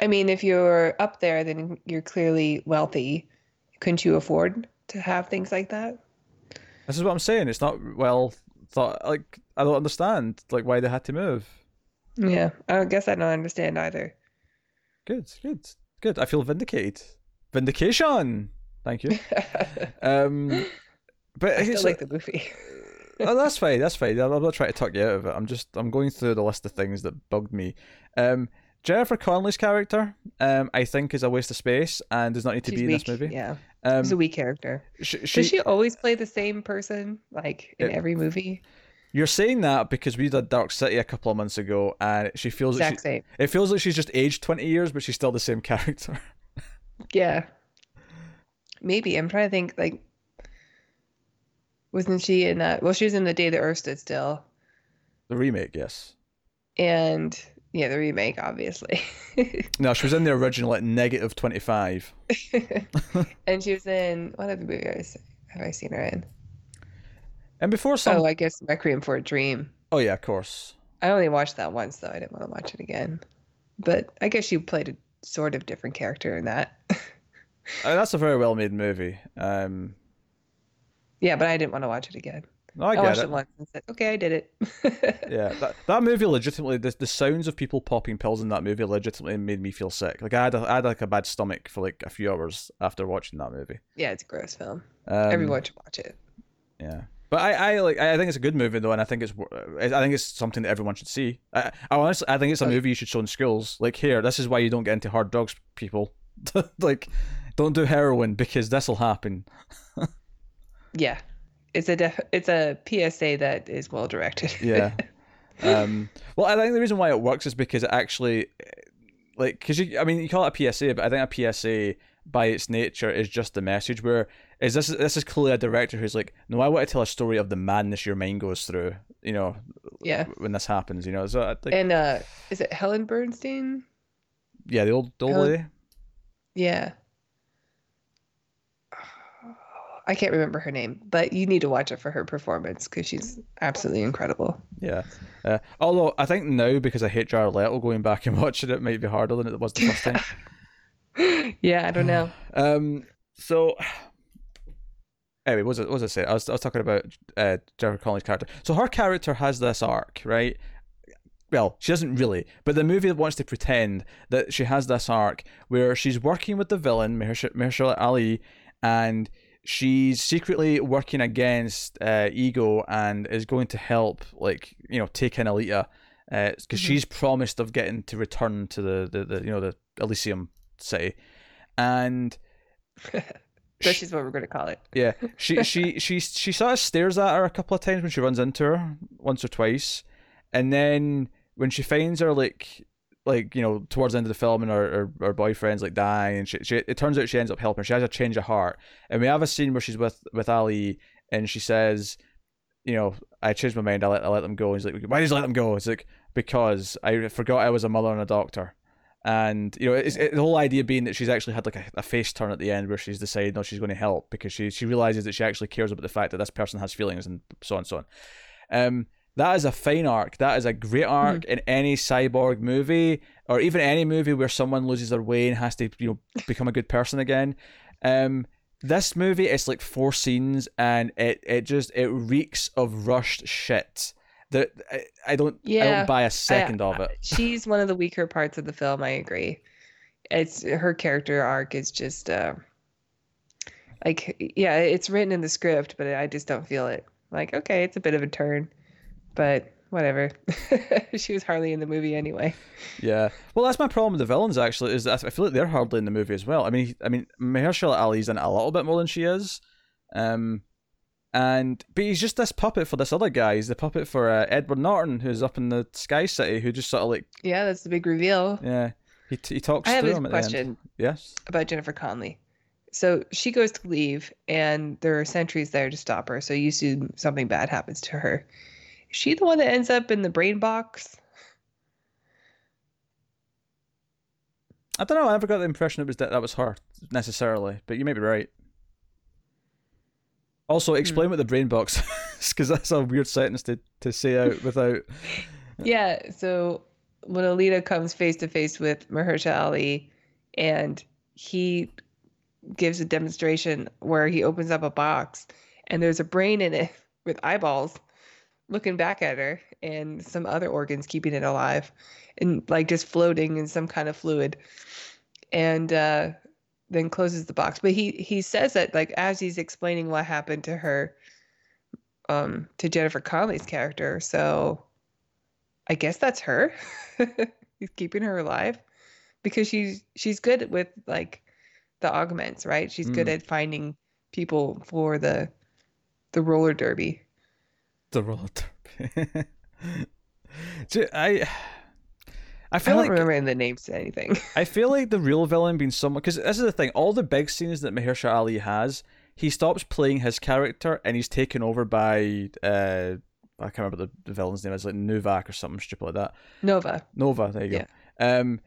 I mean, if you're up there, then you're clearly wealthy. Couldn't you afford to have things like that? This is what I'm saying. It's not well thought. Like, I don't understand like why they had to move. Yeah, I guess I don't understand either. Good, good, good. I feel vindicated. Vindication. Thank you. Um, but I still like the movie. Oh, that's fine. That's fine. I'm not trying to talk you out of it. I'm just I'm going through the list of things that bugged me. Um, Jennifer Connelly's character, um, I think, is a waste of space and does not need to She's be weak. in this movie. Yeah, um, she's a weak character. She, she, does she always play the same person, like in it, every movie? You're saying that because we did Dark City a couple of months ago, and she feels exact like she, same. It feels like she's just aged twenty years, but she's still the same character. Yeah. Maybe I'm trying to think. Like, wasn't she in that? Well, she was in The Day the Earth Stood Still, the remake, yes. And yeah, the remake, obviously. No, she was in the original at negative twenty-five. And she was in what other movie have I seen her in? And before some, oh, I guess Requiem for a Dream. Oh yeah, of course. I only watched that once though. I didn't want to watch it again. But I guess she played a sort of different character in that. I mean, that's a very well-made movie. Um, yeah, but I didn't want to watch it again. No, I, I watched it. it once and said, okay, I did it. Yeah, that, that movie legitimately, the, the sounds of people popping pills in that movie legitimately made me feel sick. Like I had, a, I had like a bad stomach for like a few hours after watching that movie. Yeah, it's a gross film. Um, Everyone should watch it. Yeah. But I, I like I think it's a good movie though, and I think it's I think it's something that everyone should see. I, I honestly I think it's a movie you should show in schools. Like, here, this is why you don't get into hard drugs, people. Like, don't do heroin because this'll happen. Yeah, it's a def- it's a P S A that is well directed. Yeah. Um, well, I think the reason why it works is because it actually, like, because you I mean you call it a P S A, but I think a P S A by its nature is just the message. Where is this? This is clearly a director who's like, no, I want to tell a story of the madness your mind goes through. You know, yeah. When this happens, you know. So I think, and uh, is it Helen Bernstein? Yeah, the old the old Helen- lady. Yeah. I can't remember her name, but you need to watch it for her performance because she's absolutely incredible. Yeah. Uh, although I think now, because I hate Jared Leto, going back and watching it might be harder than it was the first time. Yeah, I don't know. Um. So, anyway, what was it? What was I saying? I was I was talking about uh, Jennifer Connelly's character. So her character has this arc, right? Well, she doesn't really, but the movie wants to pretend that she has this arc where she's working with the villain Mahers- Mahershala Ali, and she's secretly working against uh, Ego and is going to help, like, you know, take in Alita, because uh, mm-hmm. she's promised of getting to return to the, the, the you know, the Elysium city, and this is what we're going to call it. Yeah, she she she she sort of stares at her a couple of times when she runs into her, once or twice, and then when she finds her, like. like, you know, towards the end of the film, and her, her, her boyfriend's like dying, and she, she, it turns out she ends up helping her. She has a change of heart. And we have a scene where she's with, with Ali, and she says, you know, I changed my mind, I let, I let them go. And he's like, why did you let them go? It's like, because I forgot I was a mother and a doctor. And, you know, it's, it, the whole idea being that she's actually had like a, a face turn at the end where she's decided, no, she's going to help because she, she realizes that she actually cares about the fact that this person has feelings and so on and so on. Um, that is a fine arc. That is a great arc mm-hmm. in any cyborg movie, or even any movie where someone loses their way and has to, you know, become a good person again. Um, this movie, it's like four scenes, and it it just it reeks of rushed shit. That I, I don't yeah, I don't buy a second I, of it. She's one of the weaker parts of the film. I agree. It's her character arc is just uh, like yeah, it's written in the script, but I just don't feel it. Like okay, it's a bit of a turn, but whatever. She was hardly in the movie anyway. Yeah, well, that's my problem with the villains. Actually, is that I feel like they're hardly in the movie as well. I mean, I mean, Mahershala Ali's in a little bit more than she is. Um. And but he's just this puppet for this other guy. He's the puppet for uh, Edward Norton, who's up in the Sky City, who just sort of like yeah, that's the big reveal. Yeah, he he talks I to him. I have a question. Yes, about Jennifer Connelly. So she goes to leave, and there are sentries there to stop her. So you assume something bad happens to her. Is she the one that ends up in the brain box? I don't know. I never got the impression it was that that was her necessarily, but you may be right. Also, explain mm. what the brain box is, because that's a weird sentence to, to say out without... Yeah, so when Alita comes face-to-face with Mahershala Ali, and he gives a demonstration where he opens up a box, and there's a brain in it with eyeballs looking back at her, and some other organs keeping it alive, and like just floating in some kind of fluid. And... uh then closes the box. But he, he says that, like, as he's explaining what happened to her, um, to Jennifer Connelly's character. So I guess that's her. He's keeping her alive because she's, she's good with, like, the augments, right? She's mm. good at finding people for the, the roller derby. The roller derby. Dude, I... I feel I don't like remembering the names to anything. I feel like the real villain being someone, because this is the thing. All the big scenes that Mahershala Ali has, he stops playing his character and he's taken over by uh, I can't remember the, the villain's name. It's like Novak or something stupid like that. Nova. Nova. There you go. Yeah. Um,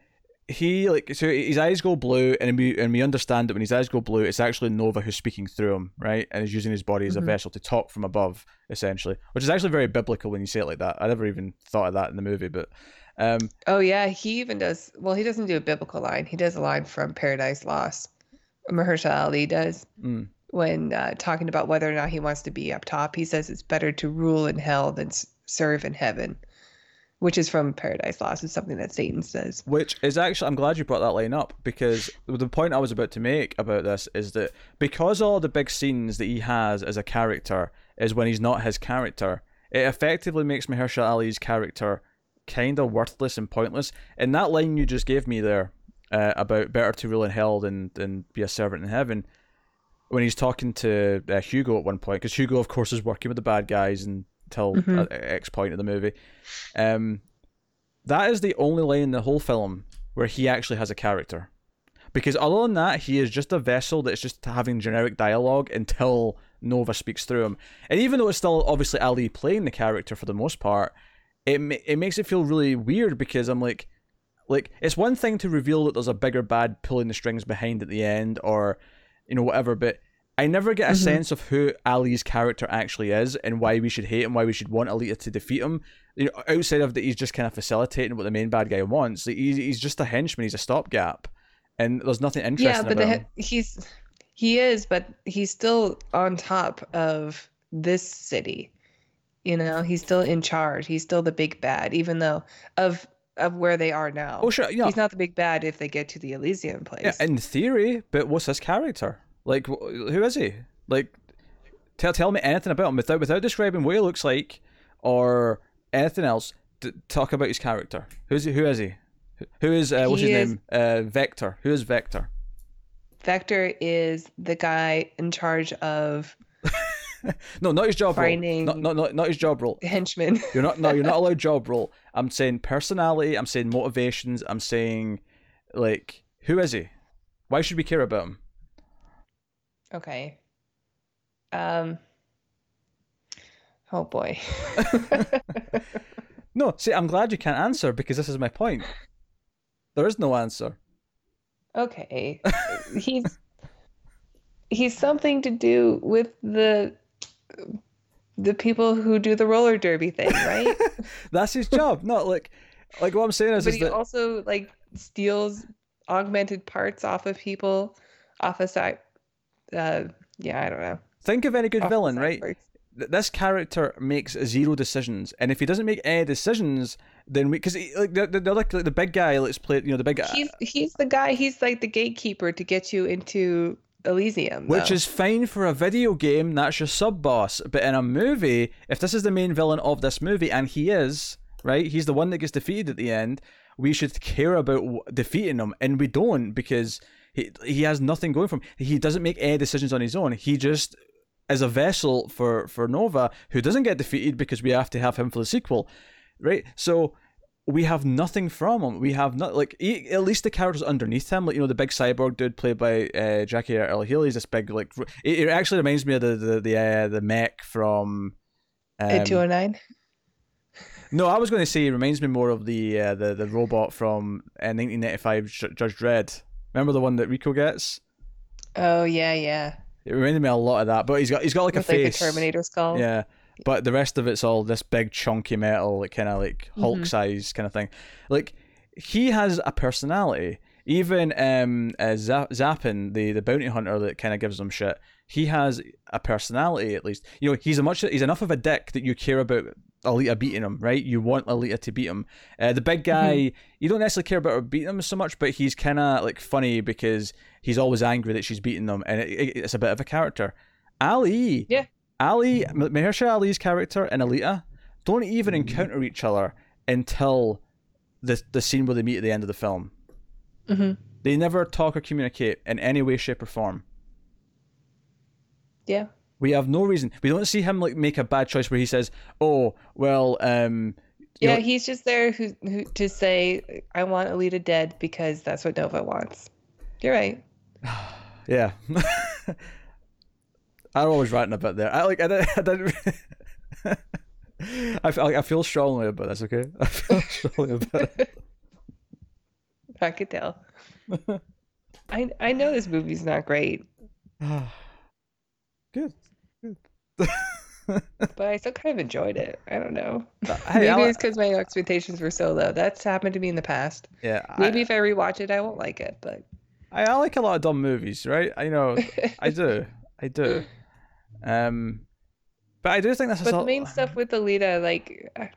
he like so his eyes go blue, and we and we understand that when his eyes go blue, it's actually Nova who's speaking through him, right? And is using his body as mm-hmm. a vessel to talk from above, essentially, which is actually very biblical when you say it like that. I never even thought of that in the movie, but. Um, oh yeah, he even does. Well, he doesn't do a biblical line. He does a line from Paradise Lost. Mahershala Ali does mm. when uh, talking about whether or not he wants to be up top. He says it's better to rule in hell than serve in heaven, which is from Paradise Lost. It's something that Satan says. Which is actually, I'm glad you brought that line up, because the point I was about to make about this is that because all the big scenes that he has as a character is when he's not his character, it effectively makes Mahershala Ali's character kind of worthless and pointless. And that line you just gave me there uh, about better to rule in hell than, than be a servant in heaven, when he's talking to uh, Hugo at one point, because Hugo, of course, is working with the bad guys until mm-hmm. X point of the movie. Um, that is the only line in the whole film where he actually has a character. Because other than that, he is just a vessel that's just having generic dialogue until Nova speaks through him. And even though it's still obviously Ali playing the character for the most part, It it makes it feel really weird, because I'm like, like it's one thing to reveal that there's a bigger bad pulling the strings behind at the end, or you know whatever, but I never get a mm-hmm. sense of who Ali's character actually is and why we should hate him, why we should want Alita to defeat him. You know, outside of that, he's just kind of facilitating what the main bad guy wants. Like, he's he's just a henchman, he's a stopgap, and there's nothing interesting. Yeah, but about the, him. he's he is, but he's still on top of this city. You know, he's still in charge. He's still the big bad, even though of of where they are now. Oh, sure, yeah. He's not the big bad if they get to the Elysium place. Yeah, in theory, but what's his character? Like, who is he? Like, tell tell me anything about him without without describing what he looks like or anything else. D- talk about his character. Who's he? Who is he? Who is uh, what's he his is, name? Uh, Vector. Who is Vector? Vector is the guy in charge of. No, not his job Finding role. Not, not, not his job role. Henchman. You're not. No, you're not allowed job role. I'm saying personality. I'm saying motivations. I'm saying, like, who is he? Why should we care about him? Okay. Um. Oh boy. No, see, I'm glad you can't answer, because this is my point. There is no answer. Okay. He's he's something to do with the. the people who do the roller derby thing, right? That's his job. Not like, like what I'm saying is, but is he that... also like steals augmented parts off of people, off of side. Uh, yeah, I don't know. Think of any good off villain, right? Parts. This character makes zero decisions, and if he doesn't make any decisions, then we because like the the, the, like, the big guy, let's play, you know, the big guy. He's he's the guy. He's like the gatekeeper to get you into Elysium, which though. is fine for a video game. That's your sub boss, but in a movie, if this is the main villain of this movie, and he is right, he's the one that gets defeated at the end. We should care about defeating him, and we don't because he he has nothing going for him. He doesn't make any decisions on his own. He just as a vessel for, for Nova, who doesn't get defeated because we have to have him for the sequel, right? So we have nothing from him. We have not like he, at least the characters underneath him, like you know the big cyborg dude played by uh, Jackie Earle Haley. He's this big like it, it actually reminds me of the the the, uh, the mech from um, two oh nine. No, I was going to say it reminds me more of the uh, the the robot from uh, nineteen ninety-five Judge Dredd. Remember the one that Rico gets? Oh yeah, yeah. It reminded me a lot of that, but he's got he's got like with a like face, like a Terminator skull. Yeah, but the rest of it's all this big chunky metal, like kind of like Hulk mm-hmm. size kind of thing. Like he has a personality. Even um, uh, Zappin, the, the bounty hunter that kind of gives him shit, he has a personality at least. You know, he's a much he's enough of a dick that you care about Alita beating him, right? You want Alita to beat him. Uh, the big guy, mm-hmm. you don't necessarily care about her beating him so much, but he's kind of like funny because he's always angry that she's beating them, and it, it, it's a bit of a character. Ali, yeah, Ali, Mahershala Ali's character and Alita don't even encounter each other until the the scene where they meet at the end of the film. Mm-hmm. They never talk or communicate in any way, shape, or form. Yeah. We have no reason. We don't see him like make a bad choice where he says, "Oh, well." Um, yeah, know, he's just there who, who to say, "I want Alita dead because that's what Nova wants." You're right. Yeah. I was ranting about there. I like. I didn't. I, didn't I, feel, I feel strongly about this. Okay. I feel strongly about it. I could tell. I I know this movie's not great. Good. Good. But I still kind of enjoyed it. I don't know. Hey, Maybe I'll... it's because my expectations were so low. That's happened to me in the past. Yeah. Maybe I... if I rewatch it, I won't like it. But I, I like a lot of dumb movies, right? I know. I do. I do. Um, but I do think that's. But all... the main stuff with Alita, like, I,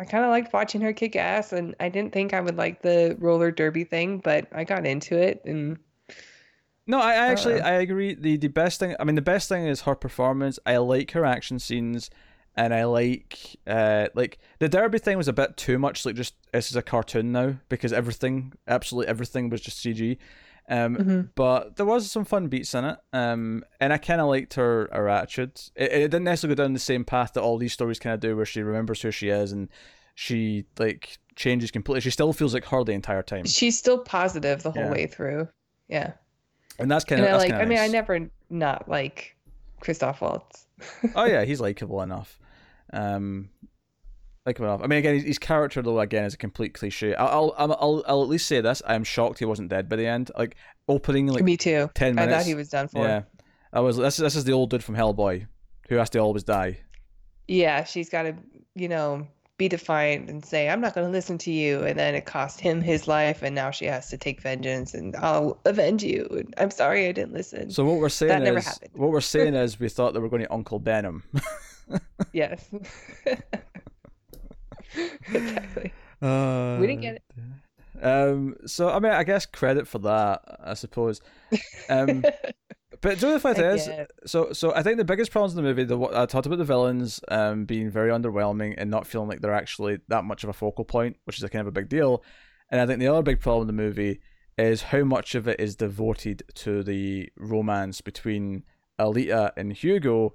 I kind of liked watching her kick ass, and I didn't think I would like the roller derby thing, but I got into it and. No, I, I actually I agree. The the best thing I mean the best thing is her performance. I like her action scenes, and I like uh like the derby thing was a bit too much, like just this is a cartoon now because everything absolutely everything was just C G. Um mm-hmm. But there was some fun beats in it. Um and I kinda liked her, her attitude. It, it didn't necessarily go down the same path that all these stories kinda do where she remembers who she is and she like changes completely. She still feels like her the entire time. She's still positive the whole yeah. way through. Yeah. And that's kind of like. I nice. mean, I never not like Christoph Waltz. Oh yeah, he's likable enough. Um, likable enough. I mean, again, his character though again is a complete cliche. I'll I'll I'll, I'll at least say this: I'm shocked he wasn't dead by the end. Like opening like me too. Ten minutes. I thought he was done for. Yeah, I was. This this is the old dude from Hellboy, who has to always die. Yeah, she's got to you know be defiant and say, "I'm not going to listen to you," and then it cost him his life, and now she has to take vengeance, and I'll avenge you. And I'm sorry I didn't listen. So what we're saying that is, never happened. What we're saying is, we thought that we were going to Uncle Benham. Yes. Exactly. Uh, we didn't get it. Um. So I mean, I guess credit for that, I suppose. Um. But do you know the fact is, so so I think the biggest problems in the movie, the, I talked about the villains um, being very underwhelming and not feeling like they're actually that much of a focal point, which is a kind of a big deal. And I think the other big problem in the movie is how much of it is devoted to the romance between Alita and Hugo,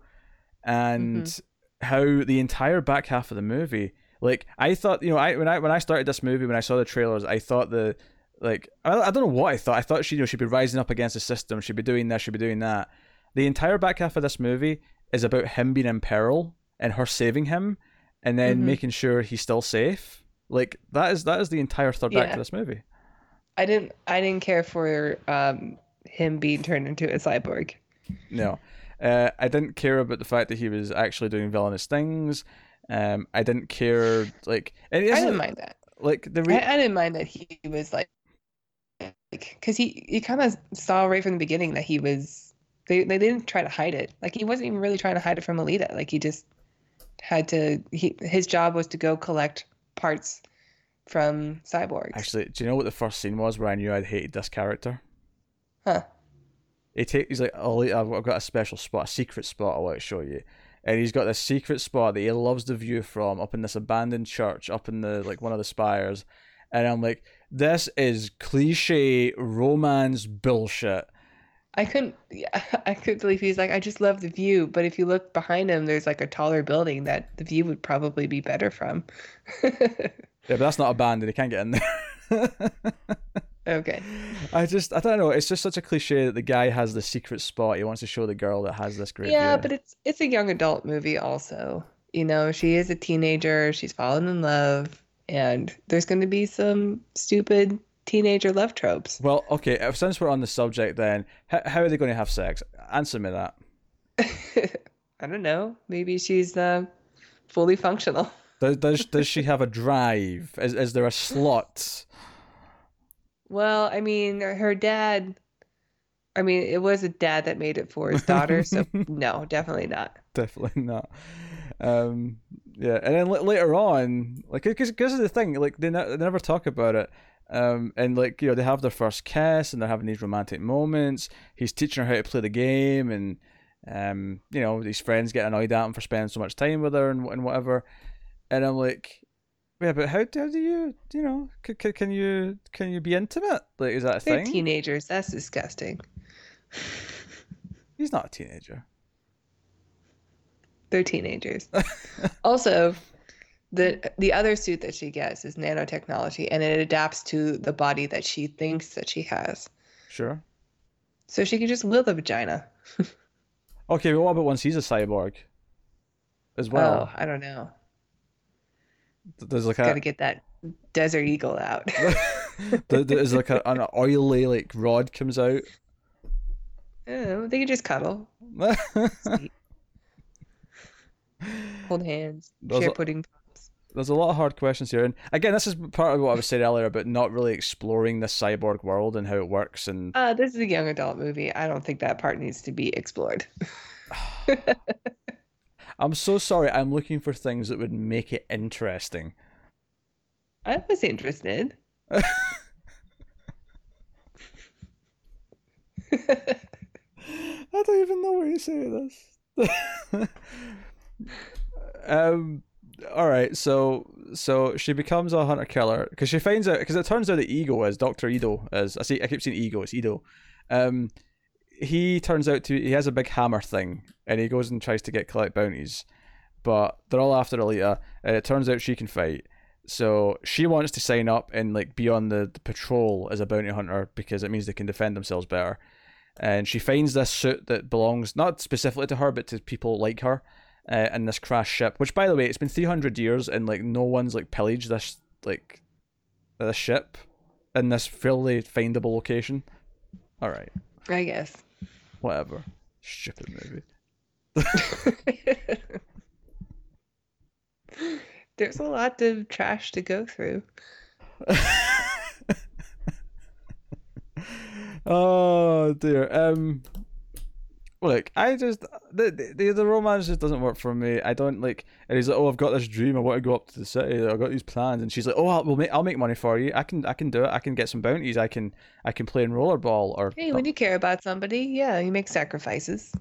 and mm-hmm. how the entire back half of the movie, like I thought, you know, I when I when I started this movie, when I saw the trailers, I thought the Like, I, I don't know what I thought. I thought she, you know, she'd be rising up against the system. She'd be doing this. She'd be doing that. The entire back half of this movie is about him being in peril and her saving him and then mm-hmm. making sure he's still safe. Like, that is that is the entire third yeah. act of this movie. I didn't I didn't care for um, him being turned into a cyborg. No. Uh, I didn't care about the fact that he was actually doing villainous things. Um, I didn't care, like... I didn't mind that. Like the re- I, I didn't mind that he was, like... Because he, he kind of saw right from the beginning that he was... They, they didn't try to hide it. Like, he wasn't even really trying to hide it from Alita. Like, he just had to... He, his job was to go collect parts from cyborgs. Actually, do you know what the first scene was where I knew I'd hated this character? Huh. He take, he's like, Alita, I've got a special spot, a secret spot I want to show you. And he's got this secret spot that he loves the view from, up in this abandoned church, up in the, like, one of the spires. And I'm like, this is cliche romance bullshit. I couldn't, yeah, I couldn't believe he's like, I just love the view. But if you look behind him, there's like a taller building that the view would probably be better from. Yeah, but that's not abandoned. He can't get in there. Okay. I just, I don't know. It's just such a cliche that the guy has the secret spot. He wants to show the girl that has this great. Yeah, view. But it's it's a young adult movie also. You know, she is a teenager. She's fallen in love. And there's going to be some stupid teenager love tropes. Well, okay. Since we're on the subject then, how, how are they going to have sex? Answer me that. I don't know. Maybe she's uh, fully functional. Does, does, does she have a drive? Is, is there a slot? Well, I mean, her dad, I mean, it was a dad that made it for his daughter, so no, definitely not. Definitely not. Um, yeah, and then l- later on, like, because because of the thing, like, they, ne- they never talk about it. Um, and, like, you know, they have their first kiss, and they're having these romantic moments. He's teaching her how to play the game, and, um, you know, these friends get annoyed at him for spending so much time with her and, and whatever. And I'm like... Yeah, but how do, how do you, you know, can, can you can you be intimate? Like, is that a They're thing? Teenagers. That's disgusting. He's not a teenager. They're teenagers. Also, the the other suit that she gets is nanotechnology, and it adapts to the body that she thinks that she has. Sure. So she can just wield a vagina. Okay, but what about once he's a cyborg as well? Oh, I don't know. There's like a, gotta get that Desert Eagle out. There's like a, an oily like rod comes out. Oh, they can just cuddle. Hold hands. There's share a, pudding pops. There's a lot of hard questions here, and again, this is part of what I was saying earlier about not really exploring the cyborg world and how it works. And uh, this is a young adult movie. I don't think that part needs to be explored. I'm so sorry. I'm looking for things that would make it interesting. I was interested. I don't even know where you say this. um. All right. So, so she becomes a hunter killer because she finds out because it turns out that Ego is Doctor Ido is. I see. I keep saying Ego. It's Ido. Um. He turns out to he has a big hammer thing, and he goes and tries to get collect bounties, but they're all after Alita, and it turns out she can fight. So she wants to sign up and like be on the, the patrol as a bounty hunter because it means they can defend themselves better. And she finds this suit that belongs not specifically to her but to people like her, uh, in this crashed ship. Which, by the way, it's been three hundred years and like no one's like pillaged this like this ship in this fairly findable location. All right. I guess. Whatever. Stupid movie. There's a lot of trash to go through. Oh dear. Um, look, I just the, the the romance just doesn't work for me. I don't like. And he's like, oh, I've got this dream. I want to go up to the city. I've got these plans. And she's like, oh, I'll we'll make I'll make money for you. I can I can do it. I can get some bounties. I can I can play in rollerball or. Hey, when you care about somebody, yeah, you make sacrifices.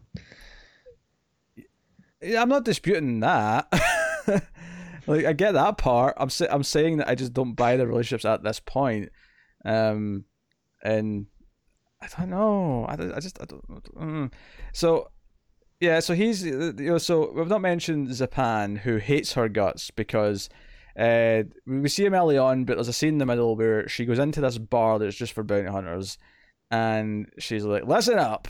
I'm not disputing that. Like, I get that part. I'm say, I'm saying that I just don't buy the relationships at this point. Um, and. I don't know. I, I just I don't. I don't mm. So, yeah. So he's you know. So we've not mentioned Zapan, who hates her guts because, uh, we see him early on, but there's a scene in the middle where she goes into this bar that's just for bounty hunters, and she's like, "Listen up,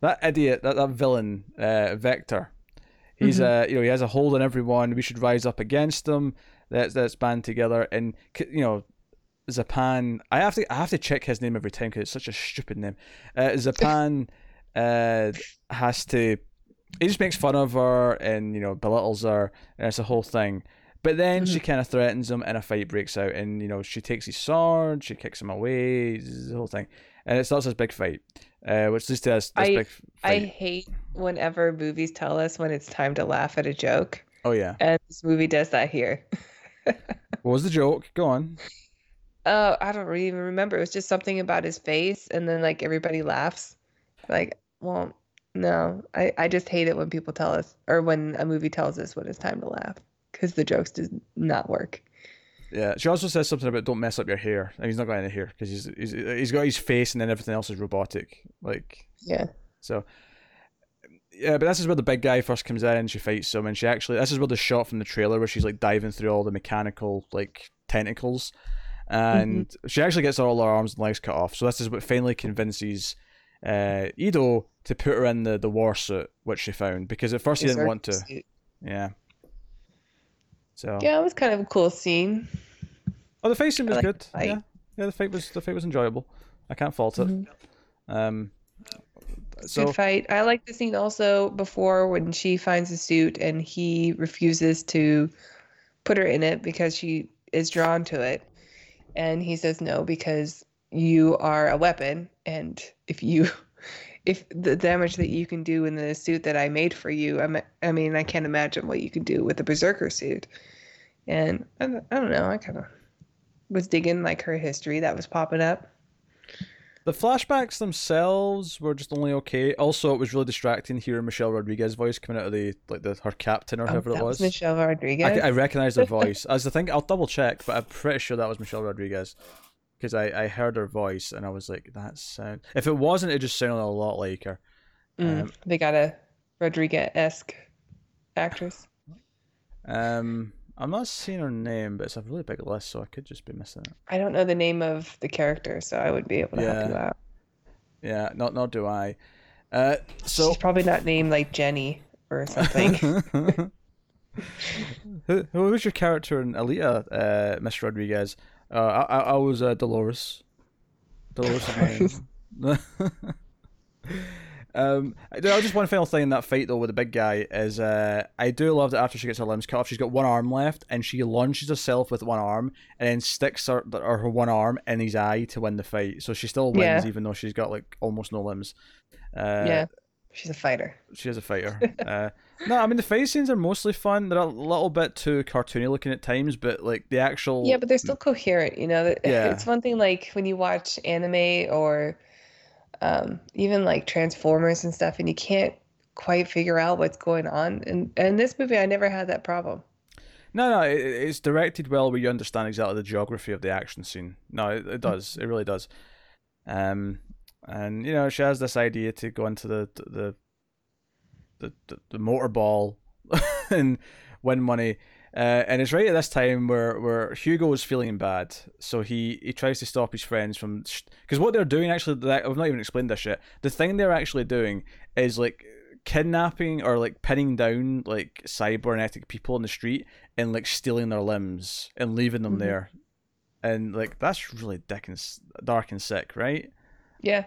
that idiot, that that villain, uh, Vector. He's a mm-hmm. uh, you know he has a hold on everyone. We should rise up against him. Let's let's band together and you know." Zapan, I have to I have to check his name every time because it's such a stupid name. Uh, Zapan uh, has to, he just makes fun of her and, you know, belittles her, and it's a whole thing. But then mm-hmm. she kind of threatens him and a fight breaks out, and, you know, she takes his sword, she kicks him away, the whole thing. And it starts this big fight, uh, which leads to this, this I, big fight. I hate whenever movies tell us when it's time to laugh at a joke. Oh, yeah. And this movie does that here. What was the joke? Go on. Oh, I don't really even remember. It was just something about his face, and then, like, everybody laughs. Like, well, no. I, I just hate it when people tell us, or when a movie tells us when it's time to laugh, because the jokes do not work. Yeah, she also says something about don't mess up your hair, and he's not got any hair because he's, he's he's got his face, and then everything else is robotic. Like, yeah. So, yeah, but this is where the big guy first comes in, and she fights him, and she actually, this is where the shot from the trailer where she's like diving through all the mechanical like tentacles, and mm-hmm. she actually gets all her arms and legs cut off. So this is what finally convinces uh, Ido to put her in the the war suit, which she found, because at first he didn't want to. Suit. Yeah. So. Yeah, it was kind of a cool scene. Oh, the fight scene was like good. Yeah, yeah, the fight was the fight was enjoyable. I can't fault it. Mm-hmm. Um, so... Good fight. I like the scene also before when she finds the suit and he refuses to put her in it because she is drawn to it, and he says no because you are a weapon, and if you, if the damage that you can do in the suit that I made for you, I'm, I mean, I can't imagine what you could do with a berserker suit. And I don't, I don't know, I kind of was digging like her history that was popping up. The flashbacks themselves were just only okay. Also, it was really distracting hearing Michelle Rodriguez's voice coming out of the like the her captain or oh, whoever that it was. was. Michelle Rodriguez. I, I recognized her voice. As I think I'll double check, but I'm pretty sure that was Michelle Rodriguez. Because I, I heard her voice and I was like, that sound. If it wasn't, it just sounded a lot like her. Mm, um, they got a Rodriguez-esque actress. Um, I'm not seeing her name, but it's a really big list, so I could just be missing it. I don't know the name of the character, so I wouldn't be able to yeah. help you out. Yeah, not not do I. Uh, so she's probably not named like Jenny or something. who who was your character in Alita, uh, Miss Rodriguez? Uh, I I was uh, Dolores. Dolores is my name. um, I just one final thing in that fight though with the big guy is uh, I do love that after she gets her limbs cut off, she's got one arm left and she launches herself with one arm and then sticks her or her one arm in his eye to win the fight. So she still wins yeah. even though she's got like almost no limbs. Uh, yeah, she's a fighter. She is a fighter. uh, No, I mean the fight scenes are mostly fun. They're a little bit too cartoony looking at times, but like the actual yeah, but they're still coherent. You know, yeah. It's one thing like when you watch anime or um, even like Transformers and stuff, and you can't quite figure out what's going on. And and this movie, I never had that problem. No, no, it, it's directed well where you understand exactly the geography of the action scene. No, it, it does. It really does. Um, and you know, she has this idea to go into the the. The, the, the motorball and win money uh, and it's right at this time where, where Hugo is feeling bad, so he, he tries to stop his friends from, because sh- what they're doing actually, that, I've not even explained this shit, the thing they're actually doing is like kidnapping or like pinning down like cybernetic people in the street and like stealing their limbs and leaving them mm-hmm. there, and like that's really dick and, dark and sick, right? Yeah,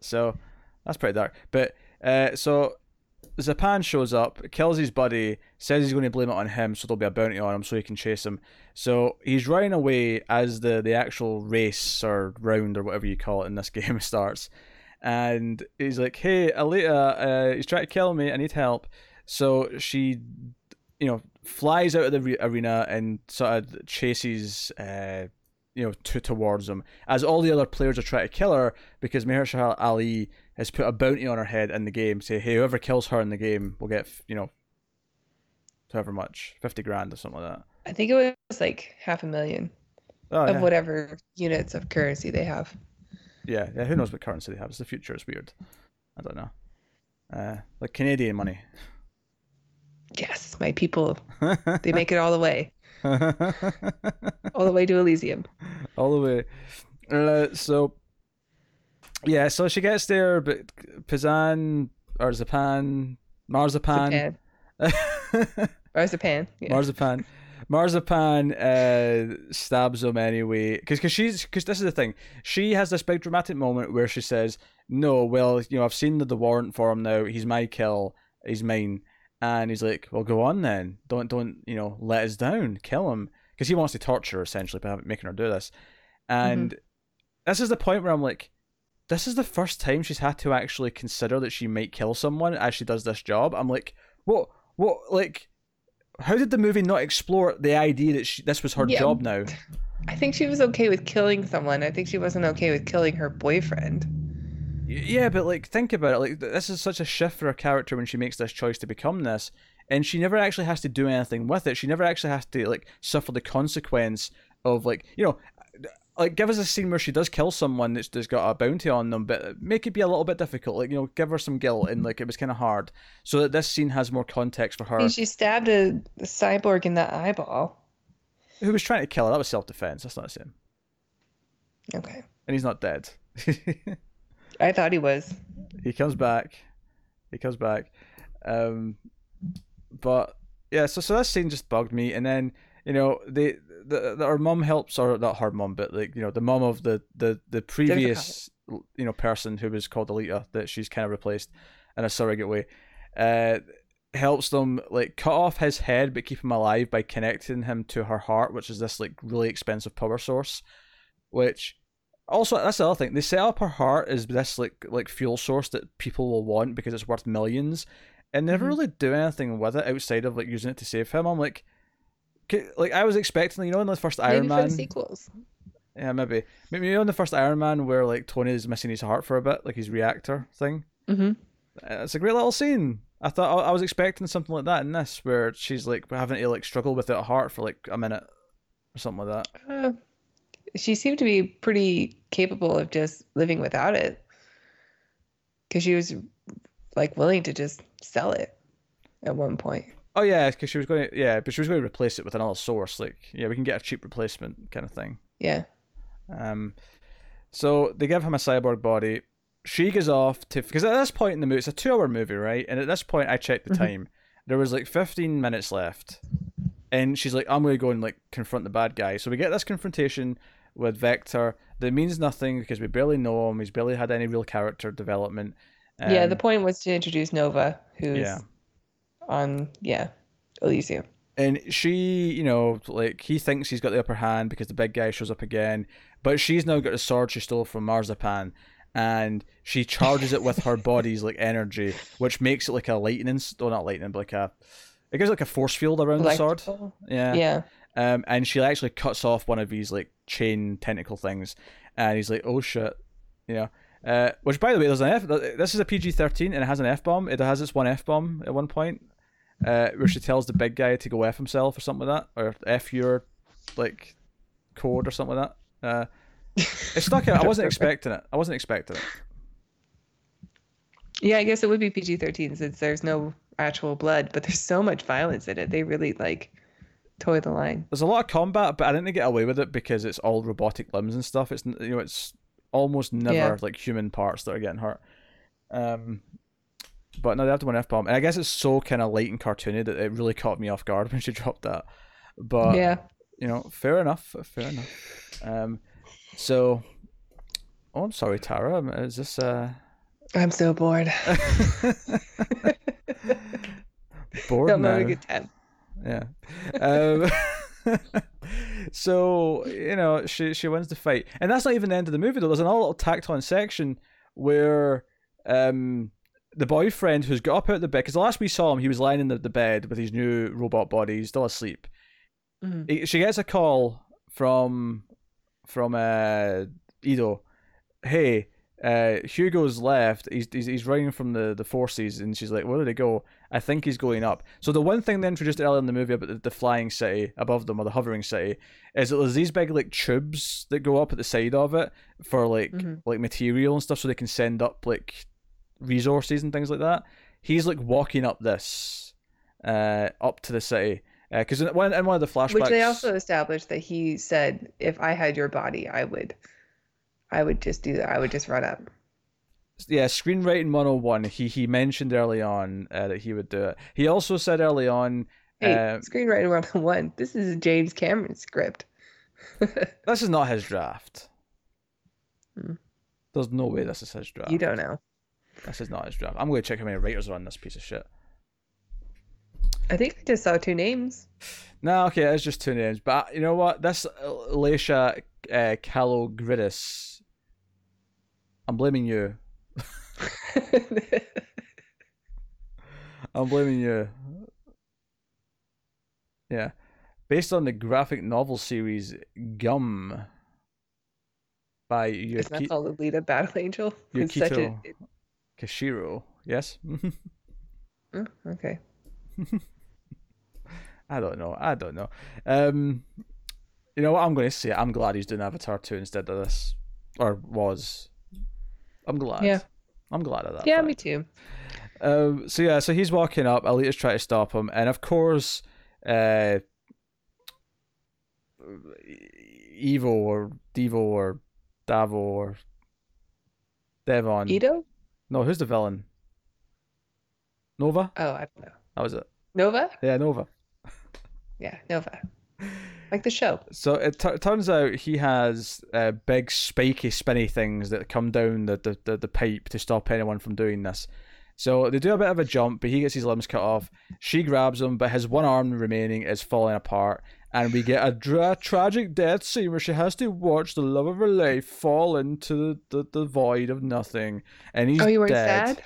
so that's pretty dark. But uh, so Zapan shows up, kills his buddy, says he's going to blame it on him, so there'll be a bounty on him so he can chase him. So he's running away as the, the actual race or round or whatever you call it in this game starts. And he's like, hey, Alita, uh, he's trying to kill me, I need help. So she, you know, flies out of the re- arena and sort of chases, uh, you know, to, towards him. As all the other players are trying to kill her because Mahershala Ali has put a bounty on her head in the game, say, hey, whoever kills her in the game will get, you know, however much, fifty grand or something like that. I think it was like half a million oh, of yeah. whatever units of currency they have. Yeah, yeah, who knows what currency they have? It's the future, it's weird. I don't know. Uh, like Canadian money. Yes, my people. They make it all the way. All the way to Elysium. All the way. Uh, so... Yeah, so she gets there, but Pizan or Zapan, Marzipan, Marzipan, Marzipan, yeah. Marzipan Marzipan uh, stabs him anyway, because because she's because this is the thing. She has this big dramatic moment where she says, "No, well, you know, I've seen the, the warrant for him now. He's my kill. He's mine." And he's like, "Well, go on then. Don't don't you know? Let us down. Kill him," because he wants to torture her essentially by making her do this. And mm-hmm. this is the point where I'm like, this is the first time she's had to actually consider that she might kill someone as she does this job. I'm like, what? What? Like, how did the movie not explore the idea that she, this was her yeah. job now? I think she was okay with killing someone. I think she wasn't okay with killing her boyfriend. Yeah, but like, think about it. Like, this is such a shift for her character when she makes this choice to become this, and she never actually has to do anything with it. She never actually has to like suffer the consequence of like, you know. Like, give us a scene where she does kill someone that's, that's got a bounty on them, but make it be a little bit difficult. Like, you know, give her some guilt, and like, it was kind of hard, so that this scene has more context for her. I mean, she stabbed a, a cyborg in the eyeball. Who was trying to kill her? That was self-defense. That's not the same. Okay. And he's not dead. I thought he was. He comes back. He comes back. Um, but yeah, so so that scene just bugged me, and then. You know, they, the, the her mum helps, or not her mum, but like, you know, the mum of the, the, the previous, you know, person who was called Alita that she's kind of replaced in a surrogate way, uh, helps them like cut off his head but keep him alive by connecting him to her heart, which is this like really expensive power source. Which also, that's the other thing, they set up her heart as this like like fuel source that people will want because it's worth millions, and they never mm-hmm. really do anything with it outside of like using it to save him. I'm like. Like, I was expecting, you know, in the first Iron maybe Man... Maybe for the sequels. Yeah, maybe. Maybe, you know, in the first Iron Man where, like, Tony is missing his heart for a bit, like his reactor thing? Mm-hmm. It's a great little scene. I thought, I was expecting something like that in this, where she's, like, having to, like, struggle with her heart for, like, a minute or something like that. Uh, she seemed to be pretty capable of just living without it. Because she was, like, willing to just sell it at one point. Oh yeah, because she was going to, yeah, but she was going to replace it with another source. Like, yeah, we can get a cheap replacement kind of thing. Yeah. Um, so they give him a cyborg body. She goes off to, because at this point in the movie, it's a two-hour movie, right? And at this point, I checked the mm-hmm. time. There was like fifteen minutes left, and she's like, "I'm going to go and like confront the bad guy." So we get this confrontation with Vector that means nothing because we barely know him. He's barely had any real character development. Um, yeah, the point was to introduce Nova, who's. Yeah. on yeah Elysium, and she, you know, like, he thinks he's got the upper hand because the big guy shows up again, but she's now got a sword she stole from Marzipan, and she charges it with her body's like energy, which makes it like a lightning oh not lightning but like a it gives like a force field around Electrical. The sword yeah yeah um and she actually cuts off one of these like chain tentacle things, and he's like, "Oh shit," you know. Uh, which, by the way, there's an F. This is a P G thirteen, and it has an F bomb. It has its one F bomb at one point, uh, where she tells the big guy to go F himself or something like that, or F your like code or something like that. Uh, it stuck out. I wasn't expecting it. I wasn't expecting it. Yeah, I guess it would be P G thirteen since there's no actual blood, but there's so much violence in it. They really like toe the line. There's a lot of combat, but I didn't get away with it because it's all robotic limbs and stuff. It's you know it's. Almost never yeah. like human parts that are getting hurt, um, but no, they have to win F bomb, and I guess it's so kind of light and cartoony that it really caught me off guard when she dropped that. But yeah, you know, fair enough, fair enough. Um, so, oh, I'm sorry, Tara. Is this? Uh... I'm so bored. bored Don't now. Have a good time. Yeah. Um, so, you know, she she wins the fight, and that's not even the end of the movie though. There's another little tacked on section where um the boyfriend who's got up out of the bed, because the last we saw him he was lying in the, the bed with his new robot body, he's still asleep. Mm-hmm. he, she gets a call from from uh Ido. Hey, uh Hugo's left, he's he's, he's running from the the forces, and she's like, "Where did he go? I think he's going up." So the one thing they introduced earlier in the movie about the, the flying city above them, or the hovering city, is that there's these big like tubes that go up at the side of it for like mm-hmm. like material and stuff, so they can send up like resources and things like that. He's like walking up this uh up to the city, because uh, in, in one of the flashbacks, which they also established that he said, "If I had your body, I would, I would just do that. I would just run up." Yeah, Screenwriting one oh one, he he mentioned early on uh, that he would do it. He also said early on Hey, um, Screenwriting one oh one. This is a James Cameron script. This is not his draft. Hmm. There's no way this is his draft. You don't know. This is not his draft. I'm going to check how many writers are on this piece of shit. I think I just saw two names. No, nah, okay, it's just two names. But you know what? This Leisha uh, Kalogridis, I'm blaming you. I'm blaming you. Yeah. Based on the graphic novel series Gum by Yukito. Isn't that called Alita: Battle Angel? It's Yukito such a... Kishiro. Yes? Oh, okay. I don't know. I don't know. Um, you know what? I'm going to say I'm glad he's doing Avatar two instead of this. Or was. I'm glad. Yeah. I'm glad of that. Yeah, fact. Me too. Um, so yeah, so he's walking up. Alita's trying to stop him. And of course, uh, Evo or Devo or Davo or Devon. Ido? No, who's the villain? Nova? Oh, I don't know. That was it. Nova? Yeah, Nova. Yeah, Nova. Like the show. So it t- turns out he has uh, big, spiky, spinny things that come down the, the, the, the pipe to stop anyone from doing this. So they do a bit of a jump, but he gets his limbs cut off. She grabs him, but his one arm remaining is falling apart. And we get a dra- tragic death scene where she has to watch the love of her life fall into the, the, the void of nothing. And he's dead. Oh, you were sad?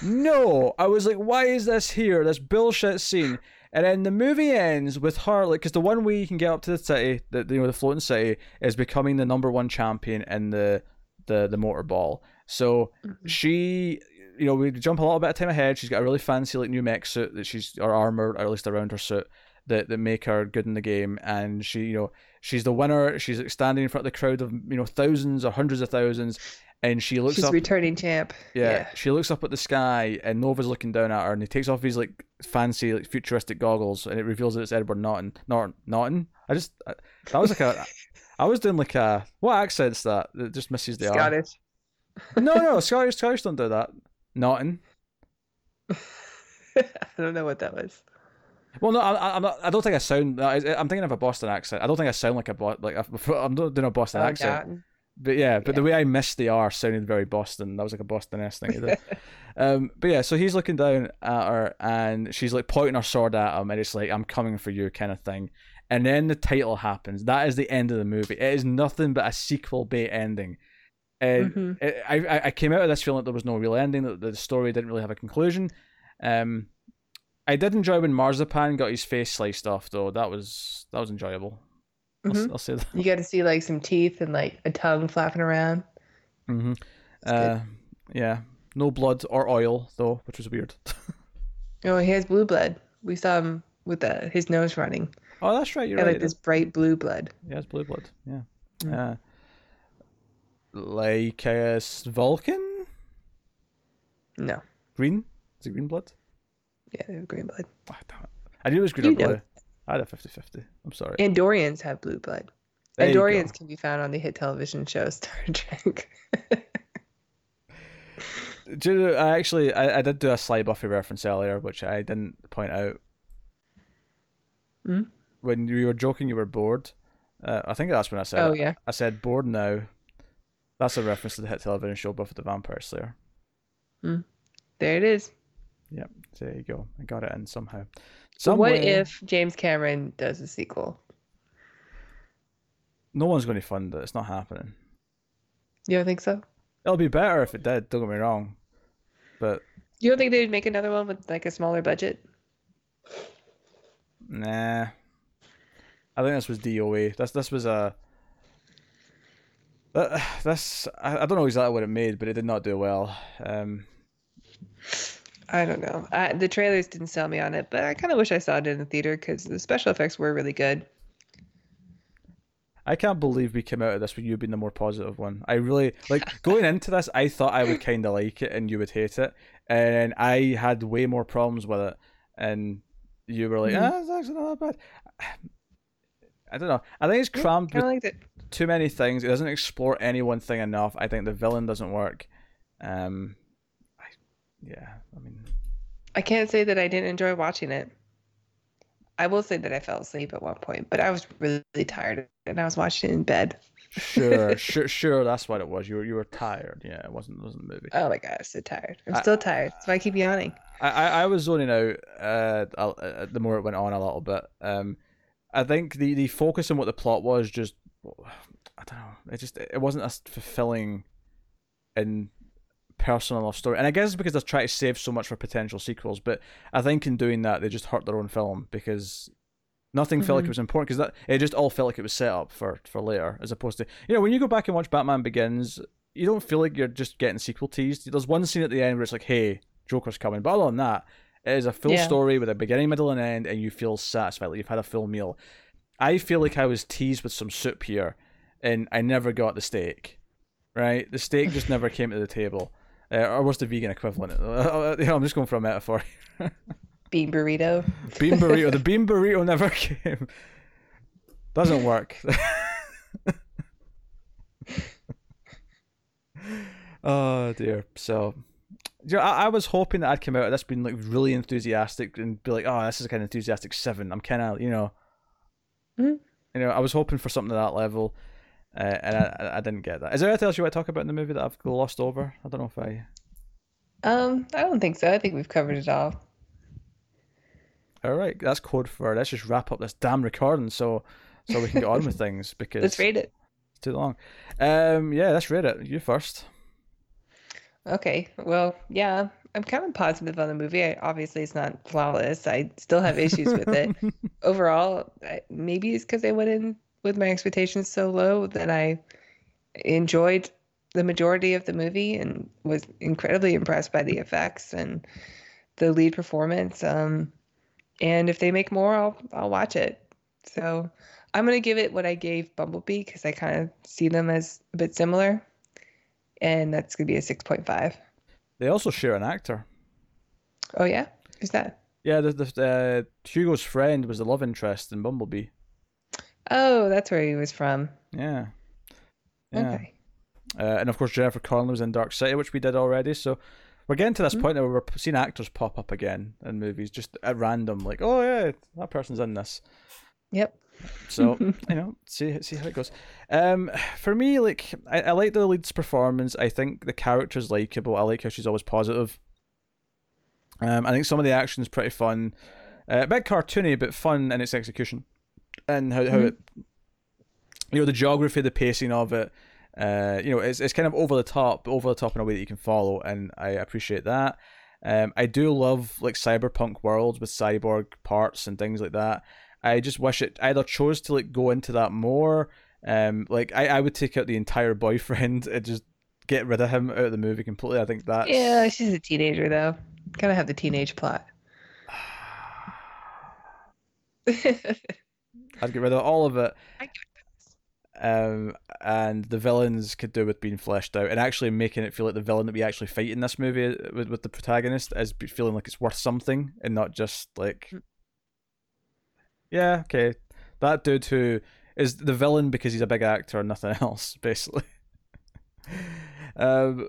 No. I was like, why is this here? This bullshit scene. And then the movie ends with her, like, because the one way you can get up to the city, the, you know, the floating city, is becoming the number one champion in the the, the Motorball. So mm-hmm. she... You know, we jump a little bit of time ahead. She's got a really fancy, like, new mech suit that she's, or armor, or at least around her suit, that, that make her good in the game. And she, you know, she's the winner. She's standing in front of the crowd of, you know, thousands or hundreds of thousands. And she looks she's up. She's returning champ. Yeah, yeah. She looks up at the sky, and Nova's looking down at her, and he takes off his, like, fancy, like, futuristic goggles, and it reveals that it's Edward Norton. Norton? Norton? I just, I, that was like a, I was doing like a, what accent's that? That just misses the Scottish. R. No, no, Scottish, Scottish don't do that. Norton. I don't know what that was. Well, no, I, I'm not. I don't think I sound. I, I'm thinking of a Boston accent. I don't think I sound like a Bo- like a, I'm not doing a Boston oh, accent. God. But yeah, but yeah. The way I missed the R sounded very Boston. That was like a Boston-esque thing to do. um, but yeah, so he's looking down at her, and she's like pointing her sword at him, and it's like, "I'm coming for you," kind of thing. And then the title happens. That is the end of the movie. It is nothing but a sequel bait ending. And mm-hmm. it, I I came out of this feeling that there was no real ending, that the story didn't really have a conclusion. Um, I did enjoy when Marzipan got his face sliced off, though. That was that was enjoyable. Mm-hmm. I'll, I'll say that. You got to see like some teeth and like a tongue flapping around. Mm-hmm. Uh, yeah, no blood or oil though, which was weird. Oh, he has blue blood. We saw him with the, his nose running. Oh, that's right. You're and, right. Like this bright blue blood. Yeah, it's blue blood. Yeah. Mm-hmm. Uh, Like a Vulcan? No. Green? Is it green blood? Yeah, they have green blood. Oh, damn it. I knew it was green you or blue. I had a fifty-fifty. I'm sorry. Andorians have blue blood. There Andorians can be found on the hit television show Star Trek. Do you know, I actually, I, I did do a Sly Buffy reference earlier, which I didn't point out. Mm? When you were joking, you were bored. Uh, I think that's when I said oh, it. Yeah. I said, bored now. That's a reference to the hit television show Buffy the Vampire Slayer. Mm. There it is. Yep, there you go. I got it in somehow. Some what way... if James Cameron does a sequel? No one's going to fund it. It's not happening. You don't think so? It'll be better if it did, don't get me wrong. But you don't think they'd make another one with like a smaller budget? Nah. I think this was D O A. This, this was a... Uh, that's I, I don't know exactly what it made, but it did not do well. Um, I don't know. I, the trailers didn't sell me on it, but I kind of wish I saw it in the theater because the special effects were really good. I can't believe we came out of this with you being the more positive one. I really like going into this. I thought I would kind of like it and you would hate it, and I had way more problems with it, and you were like, mm-hmm. "Ah, it's actually not that bad." I don't know. I think it's crammed with it. Too many things. It doesn't explore any one thing enough. I think the villain doesn't work. Um, I, yeah, I mean... I can't say that I didn't enjoy watching it. I will say that I fell asleep at one point, but I was really tired and I was watching it in bed. Sure, sure, sure. That's what it was. You were you were tired. Yeah, it wasn't wasn't the movie. Oh my god, I'm so tired. I'm I, still tired. That's why I keep yawning. I, I, I was zoning out uh, uh, the more it went on a little bit. Um, I think the, the focus on what the plot was just, I don't know. It just it wasn't as fulfilling and personal enough story. And I guess it's because they're trying to save so much for potential sequels. But I think in doing that, they just hurt their own film because. Nothing mm-hmm. felt like it was important because that it just all felt like it was set up for, for later, as opposed to, you know, when you go back and watch Batman Begins, you don't feel like you're just getting sequel teased. There's one scene at the end where it's like, hey, Joker's coming. But other than that, it is a full yeah. story with a beginning, middle, and end, and you feel satisfied, like you've had a full meal. I feel like I was teased with some soup here, and I never got the steak, right? The steak just never came to the table. Uh, or what's the vegan equivalent? I'm just going for a metaphor. Bean burrito. Bean burrito. The bean burrito never came. Doesn't work. Oh dear. So, you know, I, I was hoping that I'd come out of this being like really enthusiastic and be like, "Oh, this is kind of enthusiastic seven." I'm kind of, you know, mm-hmm. you know, I was hoping for something to that level, uh, and I, I didn't get that. Is there anything else you want to talk about in the movie that I've glossed over? I don't know if I. Um, I don't think so. I think we've covered it all. All right, that's code for let's just wrap up this damn recording so so we can get on with things because let's rate it. It's too long. Um, yeah, let's rate it. You first. Okay. Well, yeah, I'm kind of positive on the movie. I, obviously, it's not flawless. I still have issues with it. Overall, I, maybe it's because I went in with my expectations so low that I enjoyed the majority of the movie and was incredibly impressed by the effects and the lead performance. Um. And if they make more, I'll I'll watch it. So I'm going to give it what I gave Bumblebee because I kind of see them as a bit similar. And that's going to be a six point five. They also share an actor. Oh, yeah? Who's that? Yeah, the, the uh, Hugo's friend was the love interest in Bumblebee. Oh, that's where he was from. Yeah. yeah. Okay. Uh, and, of course, Jennifer Connelly was in Dark City, which we did already, so... We're getting to this mm-hmm. point now where we're seeing actors pop up again in movies, just at random, like, oh, yeah, that person's in this. Yep. So, you know, see see how it goes. Um, for me, like, I, I like the lead's performance. I think the character's likeable. I like how she's always positive. Um, I think some of the action's pretty fun. Uh, a bit cartoony, but fun in its execution. And how, mm-hmm. how it, you know, the geography, the pacing of it. Uh, you know, it's it's kind of over the top, over the top in a way that you can follow, and I appreciate that. Um, I do love like cyberpunk worlds with cyborg parts and things like that. I just wish it either chose to like go into that more. Um, like I, I would take out the entire boyfriend and just get rid of him out of the movie completely. I think that's... Yeah, she's a teenager though. Kind of have the teenage plot. I'd get rid of all of it. I- Um, and the villains could do with being fleshed out and actually making it feel like the villain that we actually fight in this movie with, with the protagonist is feeling like it's worth something and not just like, yeah, okay, that dude who is the villain because he's a big actor and nothing else, basically. um,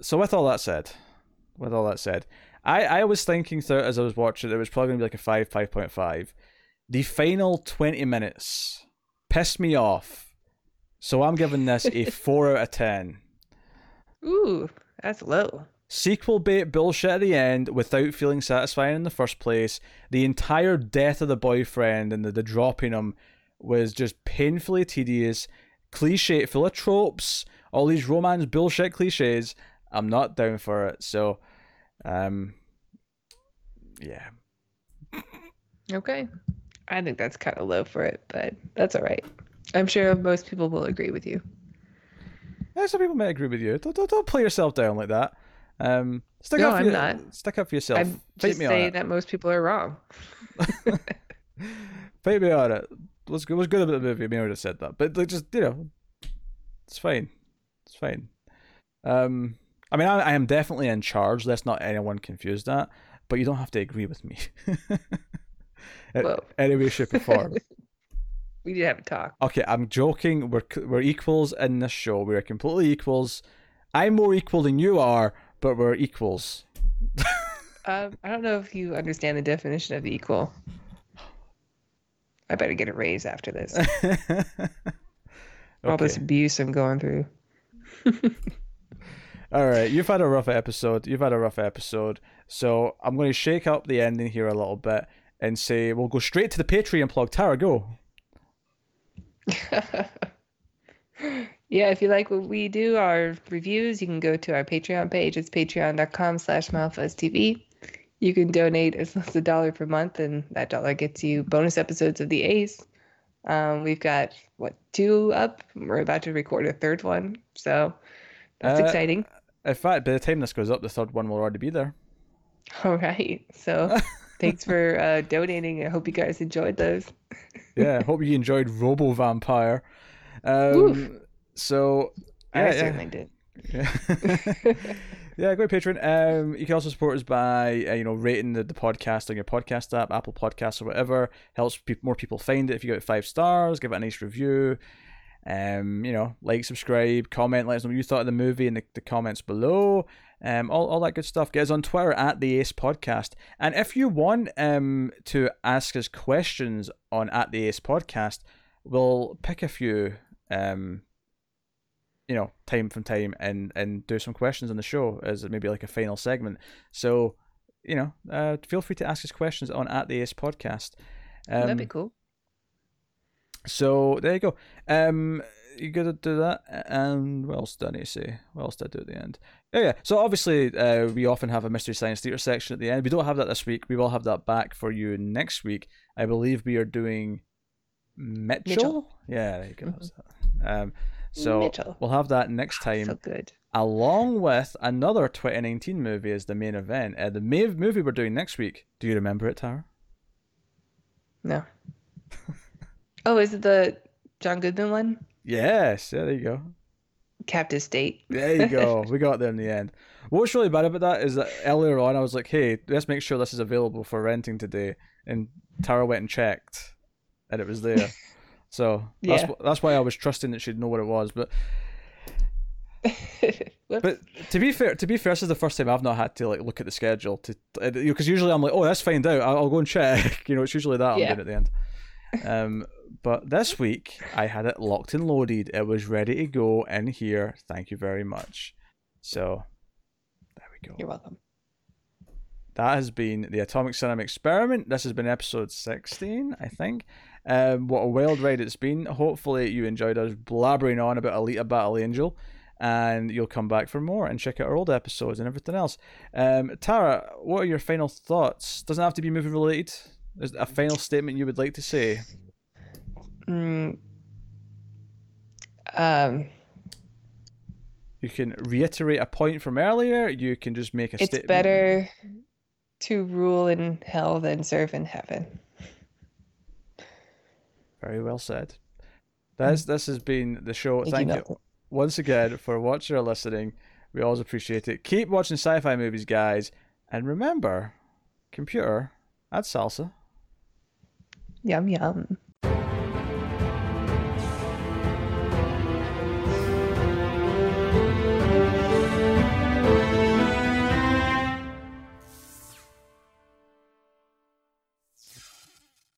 so with all that said, with all that said, I, I was thinking through as I was watching it, it was probably going to be like a five, five point five. The final twenty minutes... pissed me off, so I'm giving this a four out of ten. Ooh, that's low. Sequel bait bullshit at the end without feeling satisfying in the first place. The entire death of the boyfriend and the, the dropping him was just painfully tedious, cliche, full of tropes, all these romance bullshit cliches. I'm not down for it, so um yeah. Okay. I think that's kind of low for it, but that's all right. I'm sure most people will agree with you. Yeah, some people may agree with you. Don't, don't, don't play yourself down like that. Um, stick no, up for I'm your, not. Stick up for yourself. I'm Fight just me saying on it. That most people are wrong. Fight me on it. What's good, what's good about the movie? I mean, I would have said that. But like, just, you know, it's fine. It's fine. Um, I mean, I, I am definitely in charge. Let's not anyone confuse that. But you don't have to agree with me. Whoa. Anyway, shape or form. We did have a talk. Okay, I'm joking. We're we're equals in this show. We're completely equals. I'm more equal than you are, but we're equals. um, I don't know if you understand the definition of equal. I better get a raise after this. Okay. All this abuse I'm going through. All right, you've had a rough episode. You've had a rough episode. So I'm going to shake up the ending here a little bit and say we'll go straight to the Patreon plug. Tara, go. Yeah, if you like what we do, our reviews, you can go to our Patreon page. It's patreon dot com slash Mild Fuzz T V. You can donate as less as a dollar per month, and that dollar gets you bonus episodes of The Ace. Um, we've got, what, two up? We're about to record a third one, so that's uh, exciting. In fact, by the time this goes up, the third one will already be there. All right, so thanks for uh, donating. I hope you guys enjoyed those. Yeah, I hope you enjoyed Robo Vampire. Um, so, yeah, I yeah. certainly did. Yeah. Yeah, go to Patreon. Um, you can also support us by uh, you know rating the, the podcast on your podcast app, Apple Podcasts or whatever. Helps pe- more people find it. If you give it five stars, give it a nice review. Um, you know, like, subscribe, comment. Let us know what you thought of the movie in the, the comments below. Um, all all that good stuff. Get us on Twitter at The Ace Podcast. And if you want um to ask us questions on at The Ace Podcast, we'll pick a few um. you know, time from time and, and do some questions on the show as maybe like a final segment. So, you know, uh, feel free to ask us questions on at the Ace Podcast. Um, That'd be cool. So there you go. Um, you got to do that. And what else did I need to say? What else did I do at the end? Oh yeah. So obviously uh, we often have a Mystery Science Theater section at the end. We don't have that this week. We will have that back for you next week. I believe we are doing Mitchell. Mitchell? Yeah, there you go. Mm-hmm. Um, So Mitchell. We'll have that next time, so good. Along with another twenty nineteen movie as the main event. Uh, the main movie we're doing next week. Do you remember it, Tara? No. Oh, is it the John Goodman one? Yes. Yeah, there you go. Captive State. There you go. We got there in the end. What's really bad about that is that earlier on I was like, hey, let's make sure this is available for renting today. And Tara went and checked, and it was there. So that's yeah. that's why I was trusting that she'd know what it was, but but to be fair, to be fair, this is the first time I've not had to like look at the schedule to because usually I'm like, oh, let's find out. I'll go and check. You know, it's usually that yeah. I'm doing at the end. Um, but this week I had it locked and loaded. It was ready to go in here. Thank you very much. So there we go. You're welcome. That has been the Atomic Cinema Experiment. This has been episode sixteen, I think. Um, what a wild ride it's been. Hopefully you enjoyed us blabbering on about Alita Battle Angel, and you'll come back for more and check out our old episodes and everything else. Um, Tara, what are your final thoughts? Doesn't have to be movie related. There's a final statement you would like to say. Mm. Um. You can reiterate a point from earlier. You can just make a it's statement. It's better to rule in hell than serve in heaven. Very well said. That's, this has been the show. Thank, Thank you, you once again for watching or listening. We always appreciate it. Keep watching sci-fi movies, guys. And remember, computer, add salsa. Yum, yum.